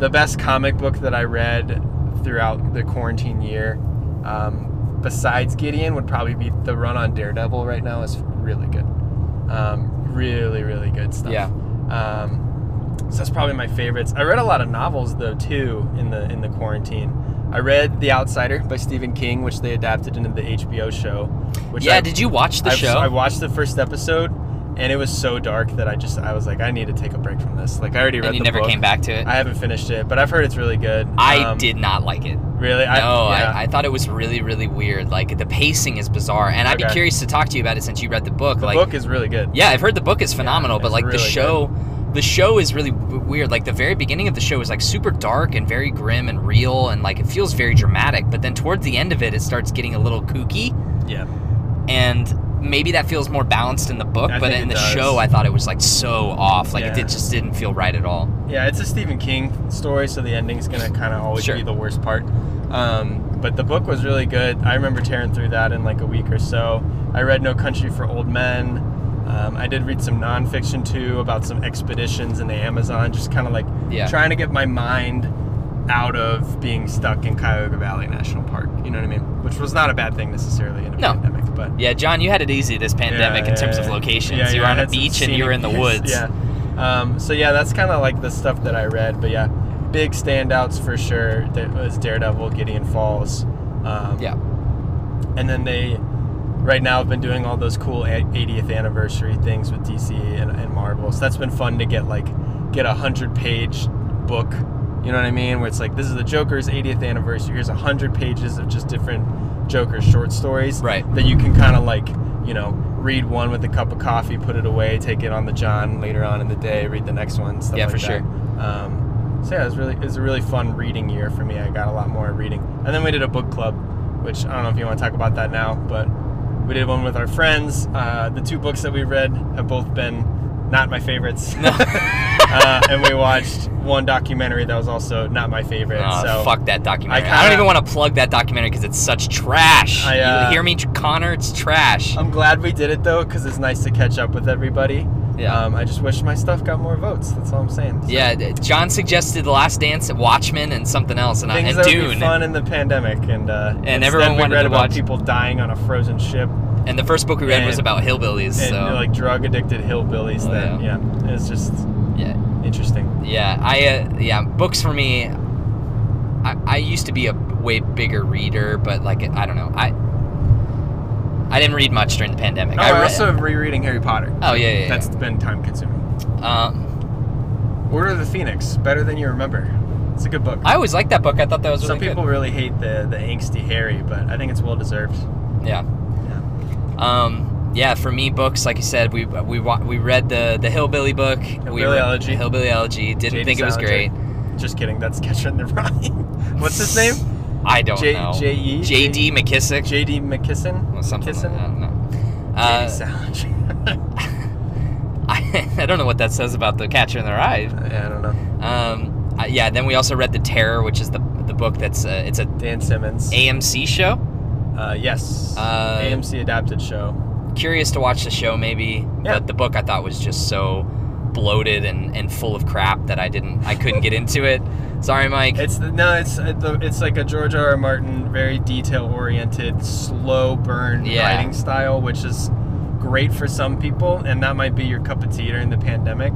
The best comic book that I read throughout the quarantine year, besides Gideon, would probably be the run on Daredevil right now. Is really good. Really, really good stuff. Yeah. So that's probably my favorites. I read a lot of novels, though, too, in the quarantine. I read The Outsider by Stephen King, which they adapted into the HBO show. Did you watch the show? I watched the first episode, and it was so dark that I was like, I need to take a break from this. Like, I already read the book. And you never came back to it? I haven't finished it, but I've heard it's really good. I did not like it. Really? I thought it was really, really weird. Like, the pacing is bizarre, and I'd be curious to talk to you about it since you read the book. The book is really good. Yeah, I've heard the book is phenomenal, but, like, really the show... Good. The show is really weird. Like, the very beginning of the show is, like, super dark and very grim and real, and, like, it feels very dramatic. But then towards the end of it, it starts getting a little kooky. Yeah. And maybe that feels more balanced in the book, but in the show, I thought it was, like, so off. Like, it just didn't feel right at all. Yeah, it's a Stephen King story, so the ending's going to kind of always be the worst part. But the book was really good. I remember tearing through that in, like, a week or so. I read No Country for Old Men. I did read some nonfiction, too, about some expeditions in the Amazon, just kind of like trying to get my mind out of being stuck in Cuyahoga Valley National Park, you know what I mean? Which was not a bad thing necessarily in a pandemic. But yeah, John, you had it easy this pandemic in terms of locations. You were on a beach and you were in the woods. Yeah. So, yeah, that's kind of like the stuff that I read. But, yeah, big standouts for sure. There was Daredevil, Gideon Falls. And then they... Right now, I've been doing all those cool 80th anniversary things with DC and Marvel. So that's been fun to get a 100-page book. You know what I mean? Where it's like, this is the Joker's 80th anniversary. Here's 100 pages of just different Joker short stories. Right. That you can kind of read one with a cup of coffee, put it away, take it on the John later on in the day, read the next one. Stuff like that. Yeah, for sure. So yeah, it was a really fun reading year for me. I got a lot more reading. And then we did a book club, which I don't know if you want to talk about that now, but... We did one with our friends. The two books that we read have both been not my favorites. No. And we watched one documentary that was also not my favorite. So fuck that documentary. I don't even want to plug that documentary because it's such trash. You hear me, Connor? It's trash. I'm glad we did it, though, because it's nice to catch up with everybody. Yeah. I just wish my stuff got more votes. That's all I'm saying. So. Yeah, John suggested The Last Dance, Watchmen, and something else, and Dune. Things that would be fun in the pandemic, and everyone wanted to watch people dying on a frozen ship. And the first book we read was about hillbillies, and drug addicted hillbillies. It's just interesting. Yeah, books for me. I used to be a way bigger reader, but I don't know. I didn't read much during the pandemic. Oh, I also rereading Harry Potter. Oh, yeah. That's been time-consuming. Order of the Phoenix, Better Than You Remember. It's a good book. I always liked that book. I thought that was really good. Some people really hate the angsty Harry, but I think it's well-deserved. Yeah. For me, books, like you said, we read the Hillbilly book. Hillbilly Elegy. Hillbilly Elegy. Didn't think it was great. Just kidding. That's Catcher in the Rye. What's his name? I don't know. J.D. McKissick. J.D. McKissin? Well, something like that. No. I don't know what that says about the Catcher in the Rye. Yeah, I don't know. Then we also read The Terror, which is the book that's... it's a Dan Simmons. AMC show? Yes. AMC adapted show. Curious to watch the show, maybe. Yeah. But the book, I thought, was just so... bloated and full of crap that I couldn't get into it. Sorry, Mike. It's like a George R. R. Martin, very detail-oriented, slow burn writing style, which is great for some people, and that might be your cup of tea during the pandemic.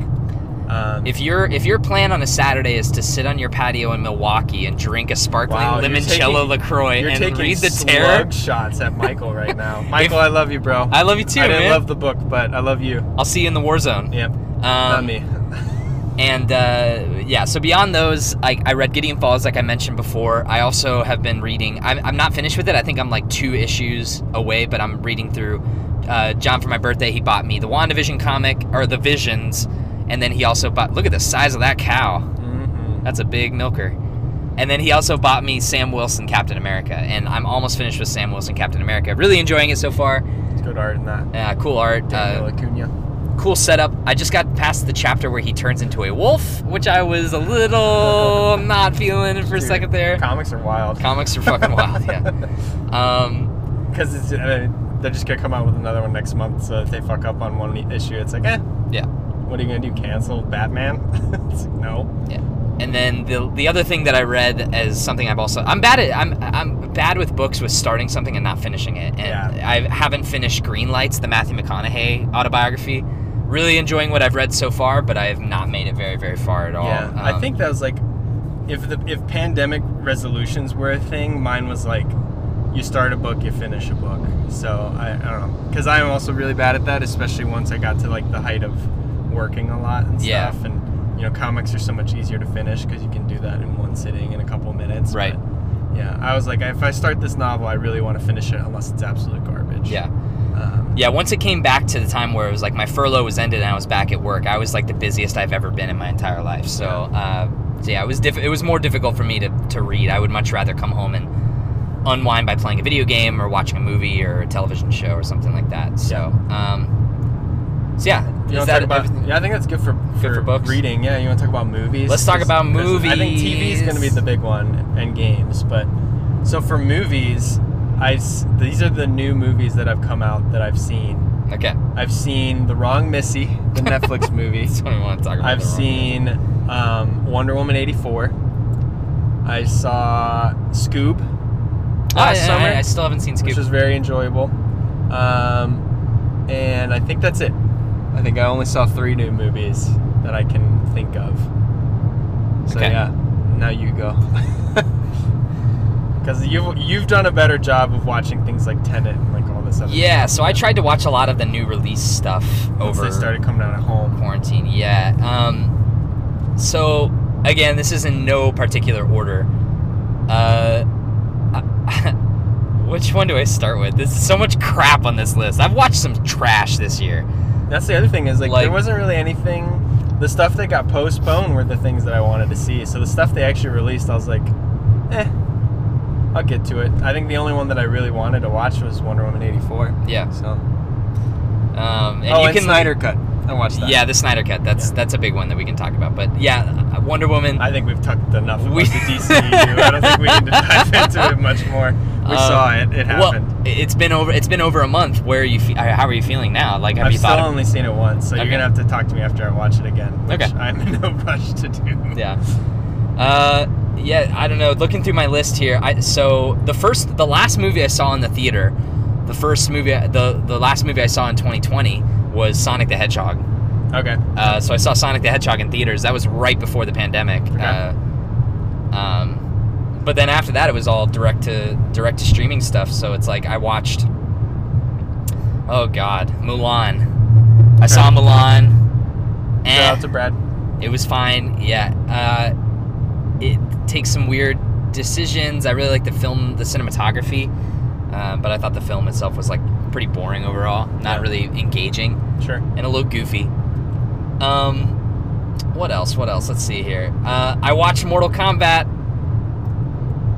If your plan on a Saturday is to sit on your patio in Milwaukee and drink a sparkling limoncello LaCroix and read The Terror, you're taking slug shots at Michael right now. Michael, I love you, bro. I love you too, man. I didn't love the book, but I love you. I'll see you in the war zone. Yep. Not me. So beyond those, I read Gideon Falls, like I mentioned before. I also have been reading. I'm not finished with it. I think I'm like 2 issues away, but I'm reading through. John, for my birthday, he bought me the WandaVision comic, or the Visions. And then he also bought... Look at the size of that cow. Mm-hmm. That's a big milker. And then he also bought me Sam Wilson, Captain America. And I'm almost finished with Sam Wilson, Captain America. Really enjoying it so far. It's good art in that. Yeah, cool art. Daniel Acuna. Cool setup. I just got past the chapter where he turns into a wolf, which I was a little not feeling for a second there. Comics are wild. Comics are fucking wild, yeah. Because it's... they're just going to come out with another one next month, so if they fuck up on one issue, it's like, eh. Yeah. What are you going to do, cancel Batman? It's like, no. Yeah. And then the other thing that I read as something I've also... I'm bad with books with starting something and not finishing it. And yeah. I haven't finished Green Lights, the Matthew McConaughey autobiography. Really enjoying what I've read so far, but I have not made it very, very far at all. Yeah, I think that was like... If pandemic resolutions were a thing, mine was like, you start a book, you finish a book. So, I don't know. Because I'm also really bad at that, especially once I got to like the height of working a lot and stuff. Yeah. And, you know, comics are so much easier to finish because you can do that in one sitting in a couple minutes. Right. But, yeah. I was like, if I start this novel, I really want to finish it unless it's absolute garbage. Yeah. Yeah, once it came back to the time where it was like my furlough was ended and I was back at work, I was like the busiest I've ever been in my entire life. So, it was more difficult for me to read. I would much rather come home and unwind by playing a video game or watching a movie or a television show or something like that. So, I think that's good for books. Reading. Yeah, you want to talk about movies? Let's talk about movies. I think TV is going to be the big one, and games. But so for movies, these are the new movies that have come out that I've seen. Okay. I've seen The Wrong Missy, the Netflix movie. That's what I want to talk about. I've seen Wonder Woman 84. I saw Scoob last summer. I still haven't seen Scoob. Which was very enjoyable. And I think that's it. I think I only saw 3 new movies that I can think of. So okay. Yeah, now you go. Because you've done a better job of watching things like Tenet and like all this other stuff. Yeah, so I tried to watch a lot of the new release stuff over... Once they started coming out at home. Quarantine, yeah. So, again, this is in no particular order. Which one do I start with? There's so much crap on this list. I've watched some trash this year. That's the other thing is, like there wasn't really anything... The stuff that got postponed were the things that I wanted to see. So the stuff they actually released, I was like, eh... I'll get to it. I think the only one that I really wanted to watch was Wonder Woman 84. Yeah. So. And Snyder Cut. I watched that. Yeah, the Snyder Cut. That's a big one that we can talk about. But yeah, Wonder Woman. I think we've talked enough about the DCU. I don't think we need to dive into it much more. We saw it. It happened. Well, it's been over a month. Where are you? How are you feeling now? Like, have I've you thought? I've still only seen it once, so okay. You're gonna have to talk to me after I watch it again. Which I'm in no rush to do. Yeah. Yeah, I don't know. Looking through my list here, the last movie I saw in the theater, the last movie I saw in 2020 was Sonic the Hedgehog. Okay. So I saw Sonic the Hedgehog in theaters. That was right before the pandemic. Okay. But then after that, it was all direct to streaming stuff. So it's like I watched. Oh God, Mulan. I saw Mulan. Shout out to Brad. It was fine. Yeah. It takes some weird decisions. I really like the film, the cinematography, but I thought the film itself was like pretty boring overall, not really engaging. Sure. And a little goofy. What else? Let's see here. I watched Mortal Kombat.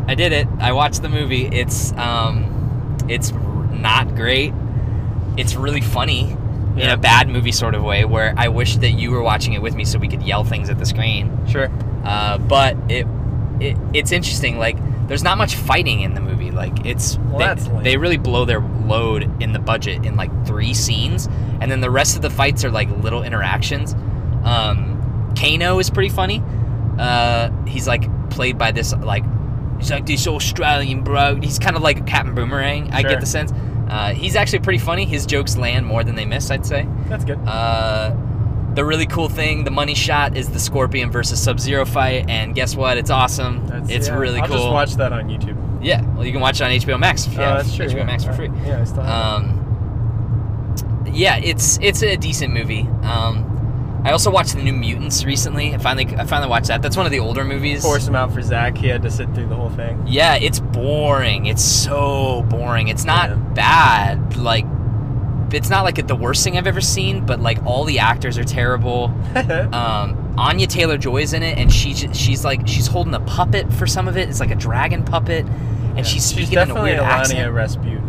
I did it. I watched the movie. It's not great. It's really funny in a bad movie sort of way, where I wish that you were watching it with me so we could yell things at the screen. Sure. But it's interesting. Like, there's not much fighting in the movie. Like, they really blow their load in the budget in like 3 scenes, and then the rest of the fights are like little interactions. Kano is pretty funny. He's like played by this like he's like this Australian bro. He's kind of like Captain Boomerang. I get the sense. He's actually pretty funny. His jokes land more than they miss, I'd say. That's good. The really cool thing, the money shot, is the Scorpion versus Sub-Zero fight, and guess what? It's awesome. It's really cool. I'll just watch that on YouTube. Yeah, well, you can watch it on HBO Max. That's true. HBO Max for free. Yeah, I still have it. Yeah, it's a decent movie. I also watched The New Mutants recently. I finally watched that. That's one of the older movies. Force him out for Zach. He had to sit through the whole thing. Yeah, it's boring. It's so boring. It's not bad, like. It's not like the worst thing I've ever seen, but like all the actors are terrible. Anya Taylor-Joy's in it, and she's holding a puppet for some of it. It's like a dragon puppet, and she's speaking in a weird accent. She's definitely Alania Rasputin.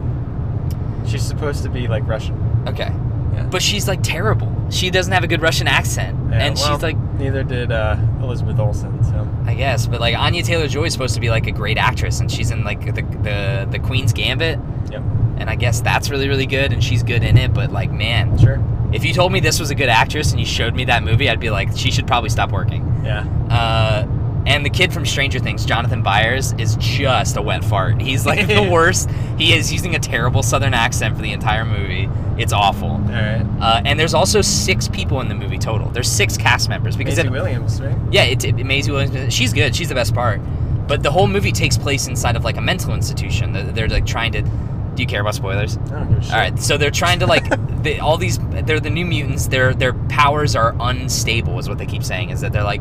She's supposed to be like Russian. Okay, yeah. But she's like terrible. She doesn't have a good Russian accent, and she's like neither did Elizabeth Olsen. So I guess. But like Anya Taylor-Joy is supposed to be like a great actress, and she's in like the Queen's Gambit. Yep. And I guess that's really, really good, and she's good in it. But like, man, sure. If you told me this was a good actress and you showed me that movie, I'd be like, she should probably stop working. Yeah. And the kid from Stranger Things, Jonathan Byers, is just a wet fart. He's like the worst. He is using a terrible Southern accent for the entire movie. It's awful. All right. And there's also 6 people in the movie total. There's 6 cast members. Because Maisie Williams, right? Yeah, Maisie Williams. She's good. She's the best part. But the whole movie takes place inside of like a mental institution. They're like trying to... Do you care about spoilers? I don't give a shit. All right, so they're trying to like, they're the New Mutants. Their powers are unstable, is what they keep saying. Is that they're like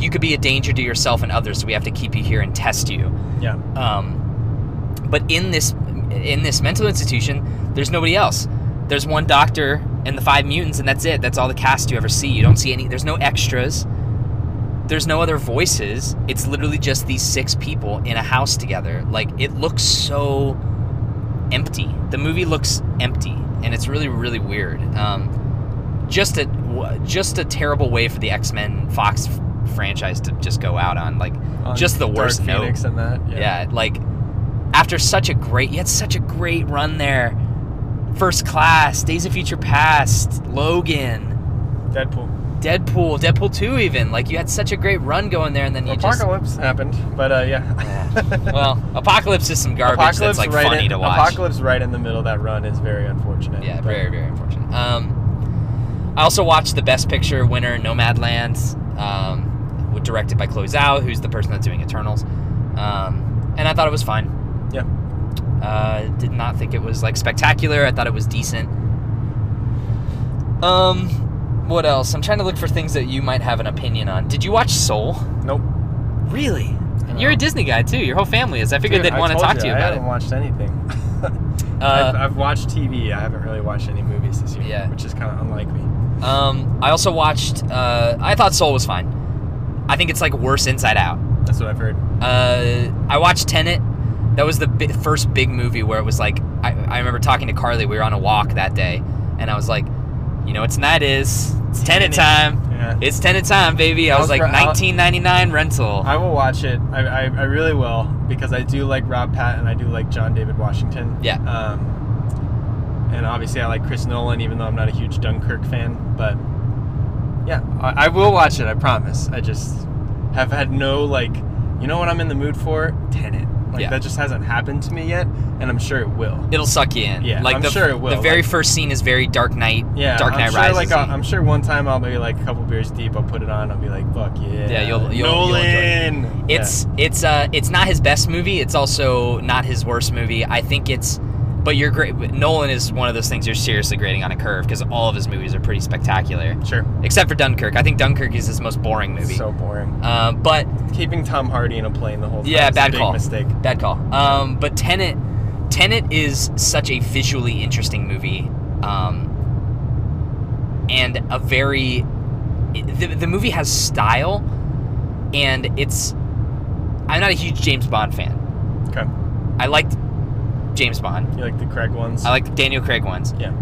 you could be a danger to yourself and others, so we have to keep you here and test you. Yeah. But in this mental institution, there's nobody else. There's one doctor and the 5 mutants, and that's it. That's all the cast you ever see. You don't see any. There's no extras. There's no other voices. It's literally just these 6 people in a house together. Like it looks so empty. The movie looks empty, and it's really, really weird. Just a terrible way for the X-Men Fox franchise to just go out on, like, on just the worst note. Phoenix and that, yeah. Yeah, like after such a great run there. First Class, Days of Future Past, Logan, Deadpool 2 even. Like, you had such a great run going there, and then Apocalypse happened, but yeah. Well, Apocalypse is some garbage that's, like, right funny to watch. Apocalypse right in the middle of that run is very unfortunate. Yeah, very, very unfortunate. I also watched the Best Picture winner, Nomadland, directed by Chloe Zhao, who's the person that's doing Eternals. And I thought it was fine. Yeah. Did not think it was, like, spectacular. I thought it was decent. What else? I'm trying to look for things that you might have an opinion on. Did you watch Soul? Nope. Really? You're a Disney guy, too. Your whole family is. I figured they'd want to talk to you about it. I haven't watched anything. I've watched TV. I haven't really watched any movies this year, which is kind of unlikely. I also watched... I thought Soul was fine. I think it's, like, worse Inside Out. That's what I've heard. I watched Tenet. That was the first big movie where it was, like... I remember talking to Carly. We were on a walk that day, and I was like... You know what tonight is? It's Tenet time. Yeah. It's Tenet time, baby. I was like, $19.99 rental. I will watch it. I really will, because I do like Rob Pattinson and I do like John David Washington. Yeah. And obviously I like Chris Nolan, even though I'm not a huge Dunkirk fan. But yeah, I will watch it. I promise. I just have had no, like, you know what I'm in the mood for? Tenet. Like, yeah. That just hasn't happened to me yet, and I'm sure it will. It'll suck you in. Yeah, like I'm sure it will. The very first scene is very Dark Knight. Yeah, Dark Knight Rises. Like, I'm sure one time I'll be like a couple beers deep. I'll put it on. I'll be like, fuck yeah. Yeah, you'll Nolan. You'll enjoy it. It's not his best movie. It's also not his worst movie. I think it's, but you're great. Nolan is one of those things you're seriously grading on a curve, because all of his movies are pretty spectacular. Sure. Except for Dunkirk. I think Dunkirk is his most boring movie. It's so boring. But keeping Tom Hardy in a plane the whole time. Yeah, bad call. Big mistake. Bad call. But Tenet is such a visually interesting movie, and a very. The movie has style, and it's. I'm not a huge James Bond fan. Okay. I liked James Bond. You like the Craig ones? I like the Daniel Craig ones. Yeah.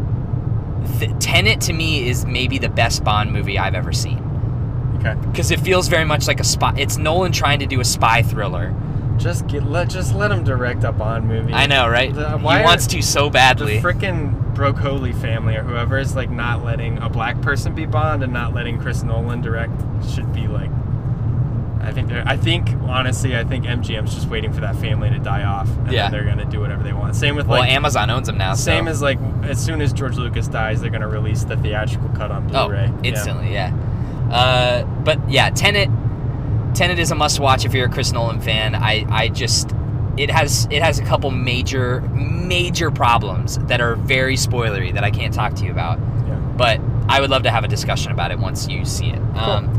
Tenet to me is maybe the best Bond movie I've ever seen. Okay. Because it feels very much like a spy. It's Nolan trying to do a spy thriller. Just let him direct a Bond movie. I know, right? He wants to so badly. The frickin' Broccoli family or whoever is like not letting a black person be Bond and not letting Chris Nolan direct should be like. I think MGM's just waiting for that family to die off, and then they're gonna do whatever they want. Same with like, well, Amazon owns them now. Same as like, as soon as George Lucas dies, they're gonna release the theatrical cut on Blu-ray. Oh, instantly, yeah. But yeah, Tenet is a must-watch if you're a Chris Nolan fan. It has a couple major problems that are very spoilery that I can't talk to you about. Yeah. But I would love to have a discussion about it once you see it. Cool.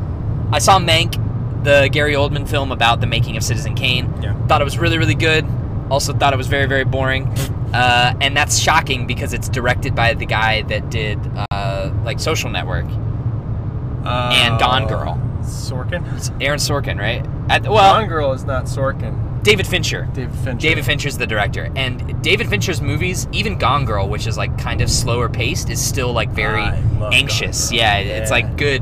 I saw Mank, the Gary Oldman film about the making of Citizen Kane. Yeah. Thought it was really, really good. Also thought it was very, very boring. And that's shocking because it's directed by the guy that did, like, Social Network and Gone Girl. Sorkin? It's Aaron Sorkin, right? Gone Girl is not Sorkin. David Fincher. David Fincher's the director. And David Fincher's movies, even Gone Girl, which is, like, kind of slower paced, is still, like, very anxious. Yeah, it's, like, good...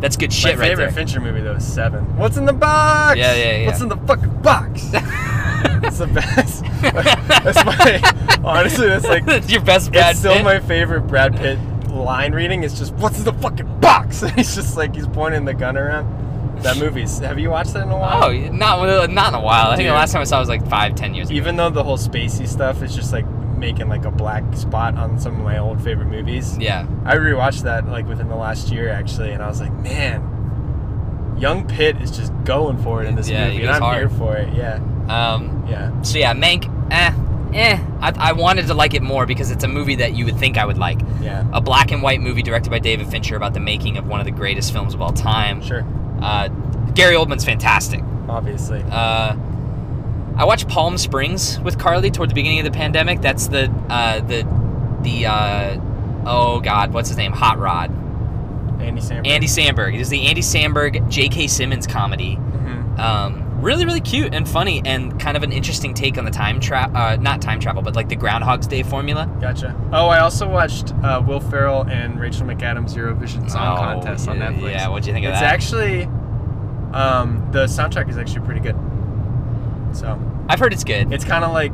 That's good shit right there. My favorite Fincher movie, though, is Seven. What's in the box? Yeah, yeah, yeah. What's in the fucking box? That's the best. That's my... Honestly, that's like... That's your best Brad Pitt? It's still my favorite Brad Pitt line reading. It's just, what's in the fucking box? And he's just like, he's pointing the gun around. That movie's... Have you watched that in a while? Oh, not in a while. I think the last time I saw it was like 5-10 years ago. Even though the whole spacey stuff is just like... making like a black spot on some of my old favorite movies. Yeah, I rewatched that like within the last year actually, and I was like, man, young Pitt is just going for it in this movie, and I'm hard. Here for it. Yeah. Yeah. So yeah, Mank. I wanted to like it more because it's a movie that you would think I would like. Yeah. A black and white movie directed by David Fincher about the making of one of the greatest films of all time. Sure. Gary Oldman's fantastic. Obviously. I watched Palm Springs with Carly toward the beginning of the pandemic. That's what's his name? Hot Rod. Andy Samberg. Andy Samberg. It is the Andy Samberg, J.K. Simmons comedy. Mm-hmm. Really, really cute and funny and kind of an interesting take on the not time travel, but like the Groundhog's Day formula. Gotcha. Oh, I also watched Will Ferrell and Rachel McAdams' Eurovision Song Contest on Netflix. Yeah, what'd you think of that? It's actually, the soundtrack is actually pretty good. So I've heard it's good. It's kind of like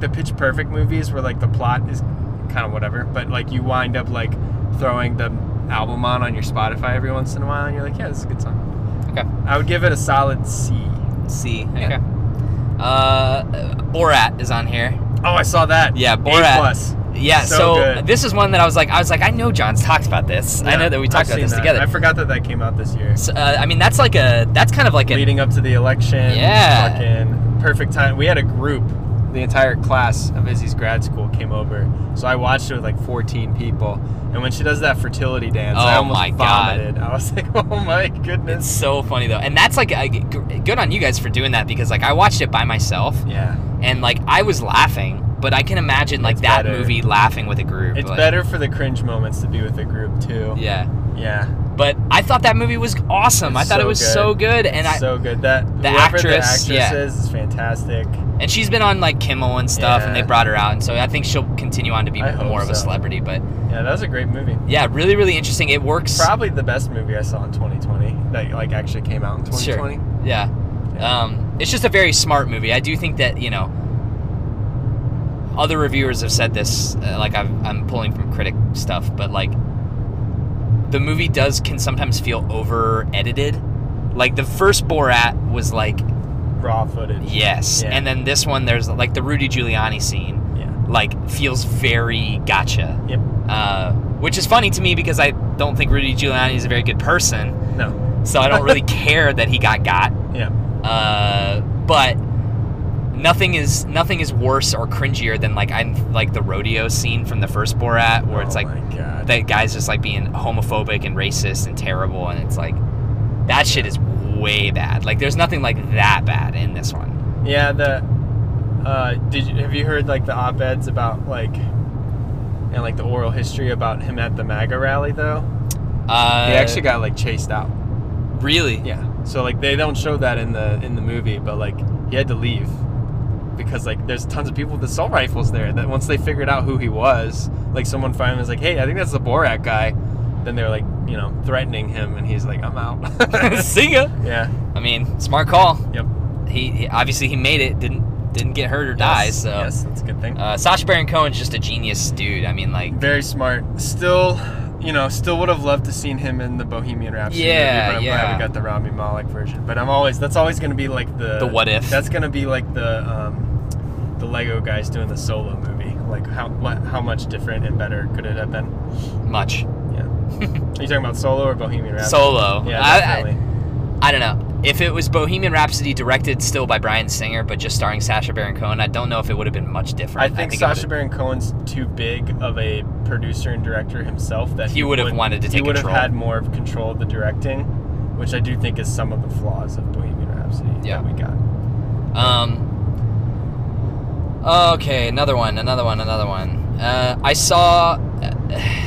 the Pitch Perfect movies where like the plot is kind of whatever, but like you wind up like throwing the album on your Spotify every once in a while, and you're like, yeah, this is a good song. Okay. I would give it a solid C. C. Okay. Yeah. Borat is on here. Oh, I saw that. Yeah, Borat. A plus. Yeah, so this is one that I was like, I know John's talked about this. Yeah, I know that we talked about this together. I forgot that came out this year. So, I mean, that's kind of like leading up to the election. Yeah. Fucking perfect time. We had a group. The entire class of Izzy's grad school came over. So I watched it with like 14 people. And when she does that fertility dance, I almost vomited. God. I was like, oh my goodness. It's so funny though. And that's like, good on you guys for doing that because like I watched it by myself. Yeah. And like I was laughing. But I can imagine like that movie laughing with a group. It's better for the cringe moments to be with a group too. Yeah. Yeah. But I thought that movie was awesome. I thought it was so good, and the actress is fantastic. And she's been on like Kimmel and stuff, and they brought her out, and so I think she'll continue on to be more of a celebrity. But yeah, that was a great movie. Yeah, really, really interesting. It works. Probably the best movie I saw in 2020 that like actually came out in 2020. Sure. Yeah. It's just a very smart movie. I do think that other reviewers have said this, like I'm pulling from critic stuff, but like the movie can sometimes feel over edited. Like the first Borat was like raw footage. Yes, yeah. And then this one, there's like the Rudy Giuliani scene. Yeah, like feels very gotcha. Yep. Which is funny to me because I don't think Rudy Giuliani is a very good person. No. So I don't really care that he got. Yeah. But. Nothing is worse or cringier than like the rodeo scene from the first Borat where it's like that guy's just like being homophobic and racist and terrible, and it's like that shit is way bad. Like there's nothing like that bad in this one. Yeah, have you heard like the op-eds about like and like the oral history about him at the MAGA rally though? He actually got like chased out. Really? Yeah. So like they don't show that in the movie, but like he had to leave. Because like there's tons of people with assault rifles there that once they figured out who he was, like someone finally was like, hey, I think that's the Borat guy. Then they're like, threatening him, and he's like, I'm out. See ya. Yeah. I mean, smart call. Yep. He obviously made it, didn't get hurt or die. So yes, that's a good thing. Sacha Baron Cohen's just a genius dude. I mean, like very smart. Still would have loved to seen him in the Bohemian Rhapsody movie, but I'm glad we got the Rami Malek version. But that's always going to be like the what if. That's going to be like the Lego guys doing the Solo movie. Like how much different and better could it have been? Much. Yeah. Are you talking about Solo or Bohemian Rhapsody? Solo. Yeah, definitely. I don't know. If it was Bohemian Rhapsody directed still by Bryan Singer but just starring Sacha Baron Cohen, I don't know if it would have been much different. I think Sacha Baron Cohen's too big of a producer and director himself that he would have wanted to take control. He would have had more of control of the directing, which I do think is some of the flaws of Bohemian Rhapsody that we got. Okay, another one. I saw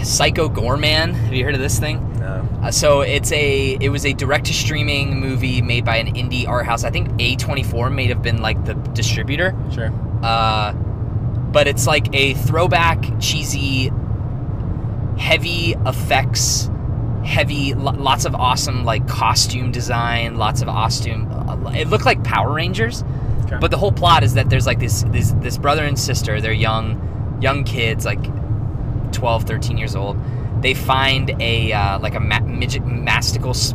Psycho Gorman. Have you heard of this thing? No. So it was a direct-to-streaming movie made by an indie art house. I think A24 may have been like the distributor. Sure. But it's like a throwback, cheesy, heavy effects heavy, lots of awesome like costume design, lots of costume. It looked like Power Rangers, okay. But the whole plot is that there's like this brother and sister. They're young kids, like 12, 13 years old. They find a like a mystical space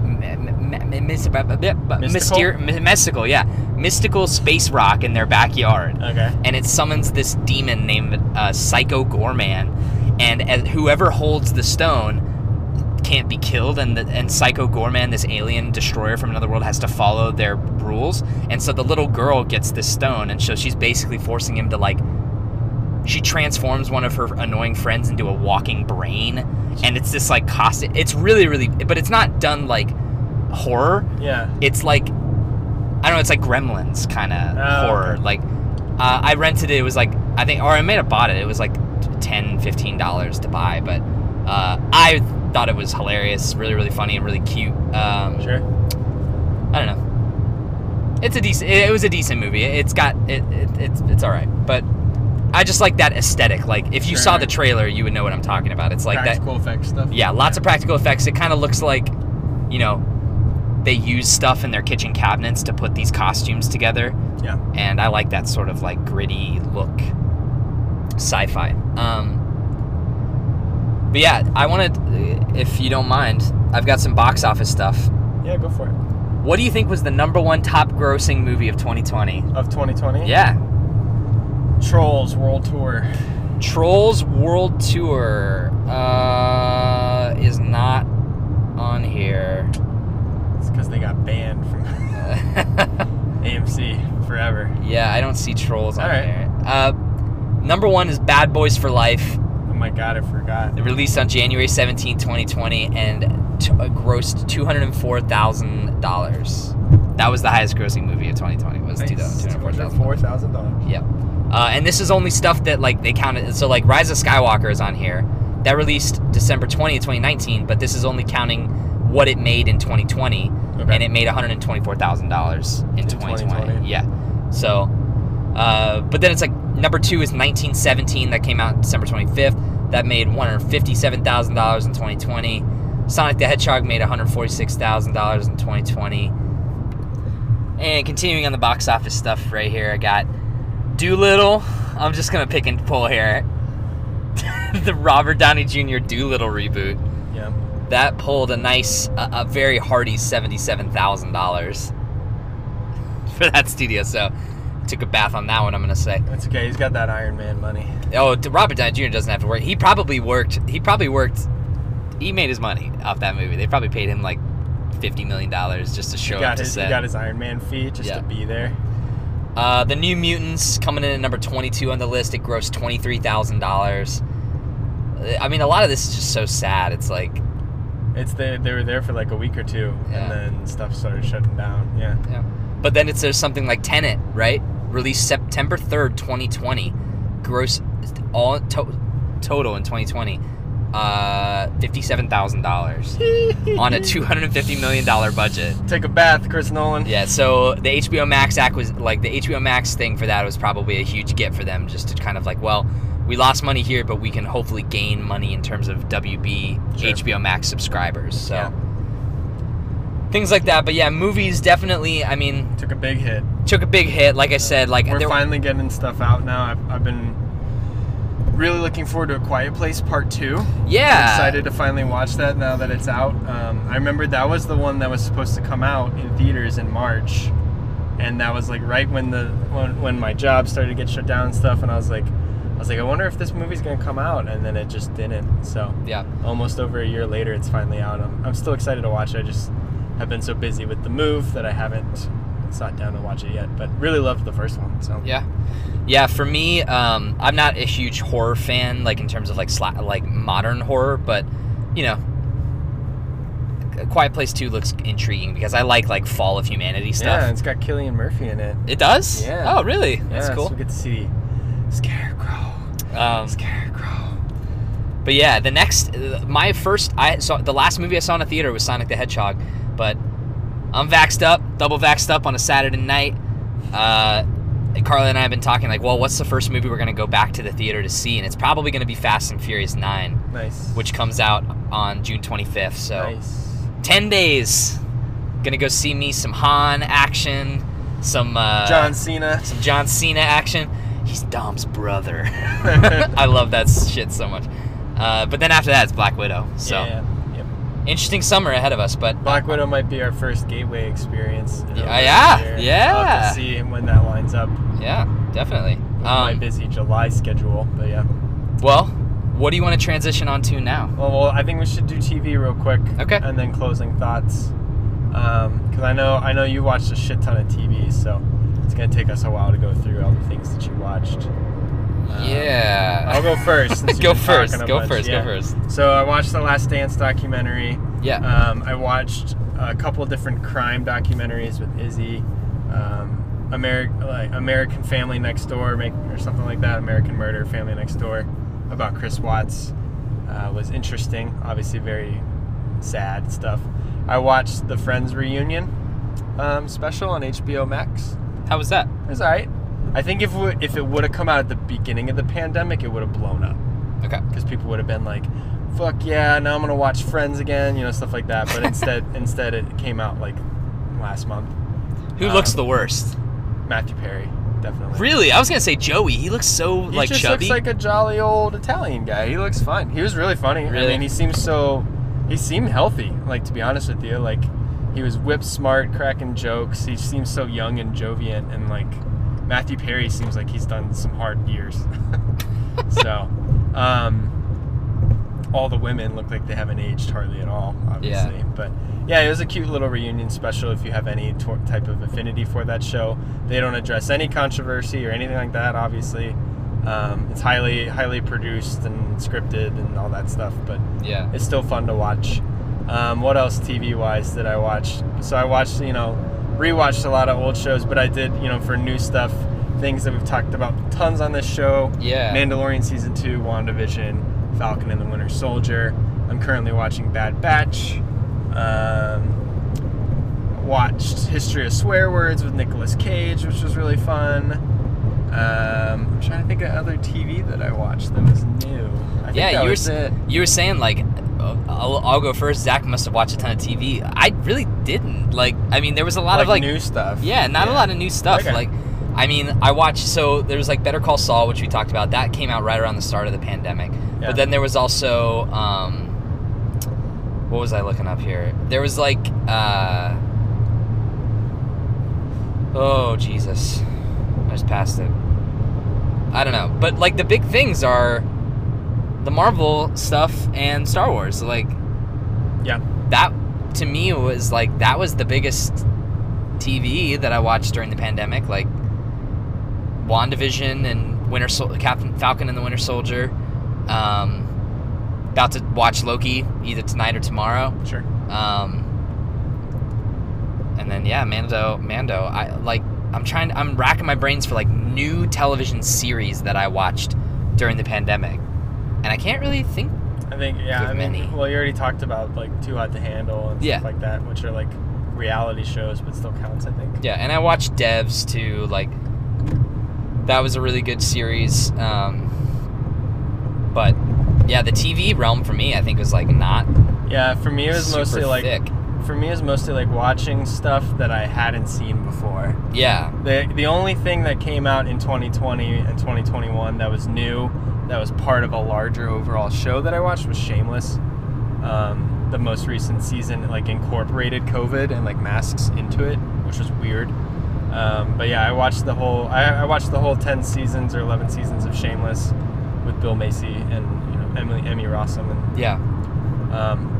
rock in their backyard. Okay. And it summons this demon named Psycho Gorman, and whoever holds the stone can't be killed, and Psycho Gorman, this alien destroyer from another world, has to follow their rules. And so the little girl gets this stone, and so she's basically forcing him to like. She transforms one of her annoying friends into a walking brain, and it's this like costume. It's really, really, but it's not done like horror. Yeah. It's like, I don't know. It's like Gremlins kind of horror. Okay. Like, I rented it. It was like I think, or I may have bought it. It was like $10, $15 to buy, but I thought it was hilarious, really, really funny, and really cute. Sure. I don't know. It was a decent movie. It's all right, but. I just like that aesthetic. Like, if you saw the trailer, you would know what I'm talking about. It's like practical that. Practical effects stuff. Yeah, lots of practical effects. It kind of looks like, you know, they use stuff in their kitchen cabinets to put these costumes together. Yeah. And I like that sort of, like, gritty look. Sci-fi. But, yeah, I want to, if you don't mind, I've got some box office stuff. Yeah, go for it. What do you think was the #1 top-grossing movie of 2020? Of 2020? Yeah. Trolls World Tour is not on here. It's because they got banned from AMC forever. Yeah, I don't see Trolls on here. #1 is Bad Boys for Life. Oh my god, I forgot. It released on January 17, 2020 and grossed $204,000. That was the highest grossing movie of 2020. Was $204,000. Yep. And this is only stuff that, like, they counted. So, like, Rise of Skywalker is on here. That released December 20th, 2019, but this is only counting what it made in 2020. Okay. And it made $124,000 in 2020. Yeah. So, but then it's, like, #2 is 1917. That came out December 25th. That made $157,000 in 2020. Sonic the Hedgehog made $146,000 in 2020. And continuing on the box office stuff right here, I got... Doolittle. I'm just going to pick and pull here. The Robert Downey Jr. Doolittle reboot. Yeah. That pulled a nice, a very hearty $77,000 for that studio. So, took a bath on that one, I'm going to say. That's okay. He's got that Iron Man money. Oh, Robert Downey Jr. doesn't have to work. He made his money off that movie. They probably paid him like $50 million just to show up to set. He got his Iron Man fee just to be there. The New Mutants coming in at number 22 on the list. It grossed $23,000. I mean, a lot of this is just so sad. It's like... They were there for like a week or two, and then stuff started shutting down. Yeah. Yeah. But then there's something like Tenet, right? Released September 3rd, 2020. Gross all total in 2020. $57,000 on a $250 million budget. Take a bath, Chris Nolan. Yeah, so the HBO Max the HBO Max thing for that was probably a huge get for them, just to kind of like, well, we lost money here, but we can hopefully gain money in terms of WB HBO Max subscribers. So things like that. But yeah, movies definitely. I mean, took a big hit. Like I said, like we're finally getting stuff out now. I've been. Really looking forward to A Quiet Place Part 2. Yeah. I'm excited to finally watch that now that it's out. I remember that was the one that was supposed to come out in theaters in March. And that was like right when my job started to get shut down and stuff. And I was like, I wonder if this movie's going to come out. And then it just didn't. So yeah, almost over a year later, it's finally out. I'm still excited to watch it. I just have been so busy with the move that I haven't sat down to watch it yet, but really loved the first one. So yeah. For me, I'm not a huge horror fan, like in terms of like modern horror, but you know, Quiet Place 2 looks intriguing because I like Fall of Humanity stuff. Yeah, it's got Cillian Murphy in it. It does. Yeah. Oh, really? That's cool. So we get to see Scarecrow. But yeah, the next, the last movie I saw in a theater was Sonic the Hedgehog, but. I'm double vaxxed up on a Saturday night. Carla and I have been talking, like, well, what's the first movie we're going to go back to the theater to see? And it's probably going to be Fast and Furious 9. Nice. Which comes out on June 25th. So, nice. 10 days. Going to go see me some Han action, some... John Cena. Some John Cena action. He's Dom's brother. I love that shit so much. But then after that, it's Black Widow. So, yeah. Yep. Interesting summer ahead of us. But Black Widow might be our first gateway experience. Yeah. We'll have to see when that lines up. Yeah, definitely. My busy July schedule, but yeah. Well, what do you want to transition on to now? Well, I think we should do TV real quick. Okay. And then closing thoughts. Because I know you watched a shit ton of TV, so it's going to take us a while to go through all the things that you watched. I'll go first. Go first. So I watched The Last Dance documentary. Yeah. I watched a couple of different crime documentaries with Izzy. American Family Next Door, or something like that. American Murder, Family Next Door, about Chris Watts. Was interesting. Obviously very sad stuff. I watched the Friends Reunion special on HBO Max. How was that? It was all right. I think if it would have come out at the beginning of the pandemic, it would have blown up. Okay. Because people would have been like, fuck yeah, now I'm going to watch Friends again, stuff like that. But instead it came out like last month. Who looks the worst? Matthew Perry, definitely. Really? I was going to say Joey. He looks so chubby. He just looks like a jolly old Italian guy. He looks fun. He was really funny. Really? I mean, he seemed healthy, to be honest with you. He was whip smart, cracking jokes. He seemed so young and joviant and Matthew Perry seems like he's done some hard years. So, all the women look like they haven't aged hardly at all, obviously. Yeah. But, yeah, it was a cute little reunion special if you have any type of affinity for that show. They don't address any controversy or anything like that, obviously. It's highly, highly produced and scripted and all that stuff, but yeah, it's still fun to watch. What else TV-wise did I watch? So I watched, rewatched a lot of old shows, but I did, for new stuff, things that we've talked about tons on this show. Yeah. Mandalorian Season 2, WandaVision, Falcon and the Winter Soldier. I'm currently watching Bad Batch. Watched History of Swear Words with Nicolas Cage, which was really fun. I'm trying to think of other TV that I watched that was new. You were saying, I'll go first. Zach must have watched a ton of TV. I really didn't. There was a lot of new stuff. Yeah, not a lot of new stuff. Okay. I watched. So there was Better Call Saul, which we talked about. That came out right around the start of the pandemic. Yeah. But then there was also what was I looking up here? There was oh Jesus, I just passed it. I don't know. But the big things are the Marvel stuff and Star Wars, that to me was that was the biggest TV that I watched during the pandemic. WandaVision and Falcon and the Winter Soldier. About to watch Loki either tonight or tomorrow. Sure. And then Mando. I'm racking my brains for new television series that I watched during the pandemic. And I can't really think. I think many. Well, you already talked about Too Hot to Handle and stuff like that, which are reality shows, but still counts, I think. Yeah, and I watched Devs too. That was a really good series. But yeah, the TV realm for me, I think, was not. Yeah, for me it was mostly thick. For me, it's mostly watching stuff that I hadn't seen before. Yeah. The only thing that came out in 2020 and 2021 that was new, that was part of a larger overall show that I watched, was Shameless. The most recent season incorporated COVID and masks into it, which was weird. But yeah, I watched the whole 10 seasons or 11 seasons of Shameless with Bill Macy and Emmy Rossum and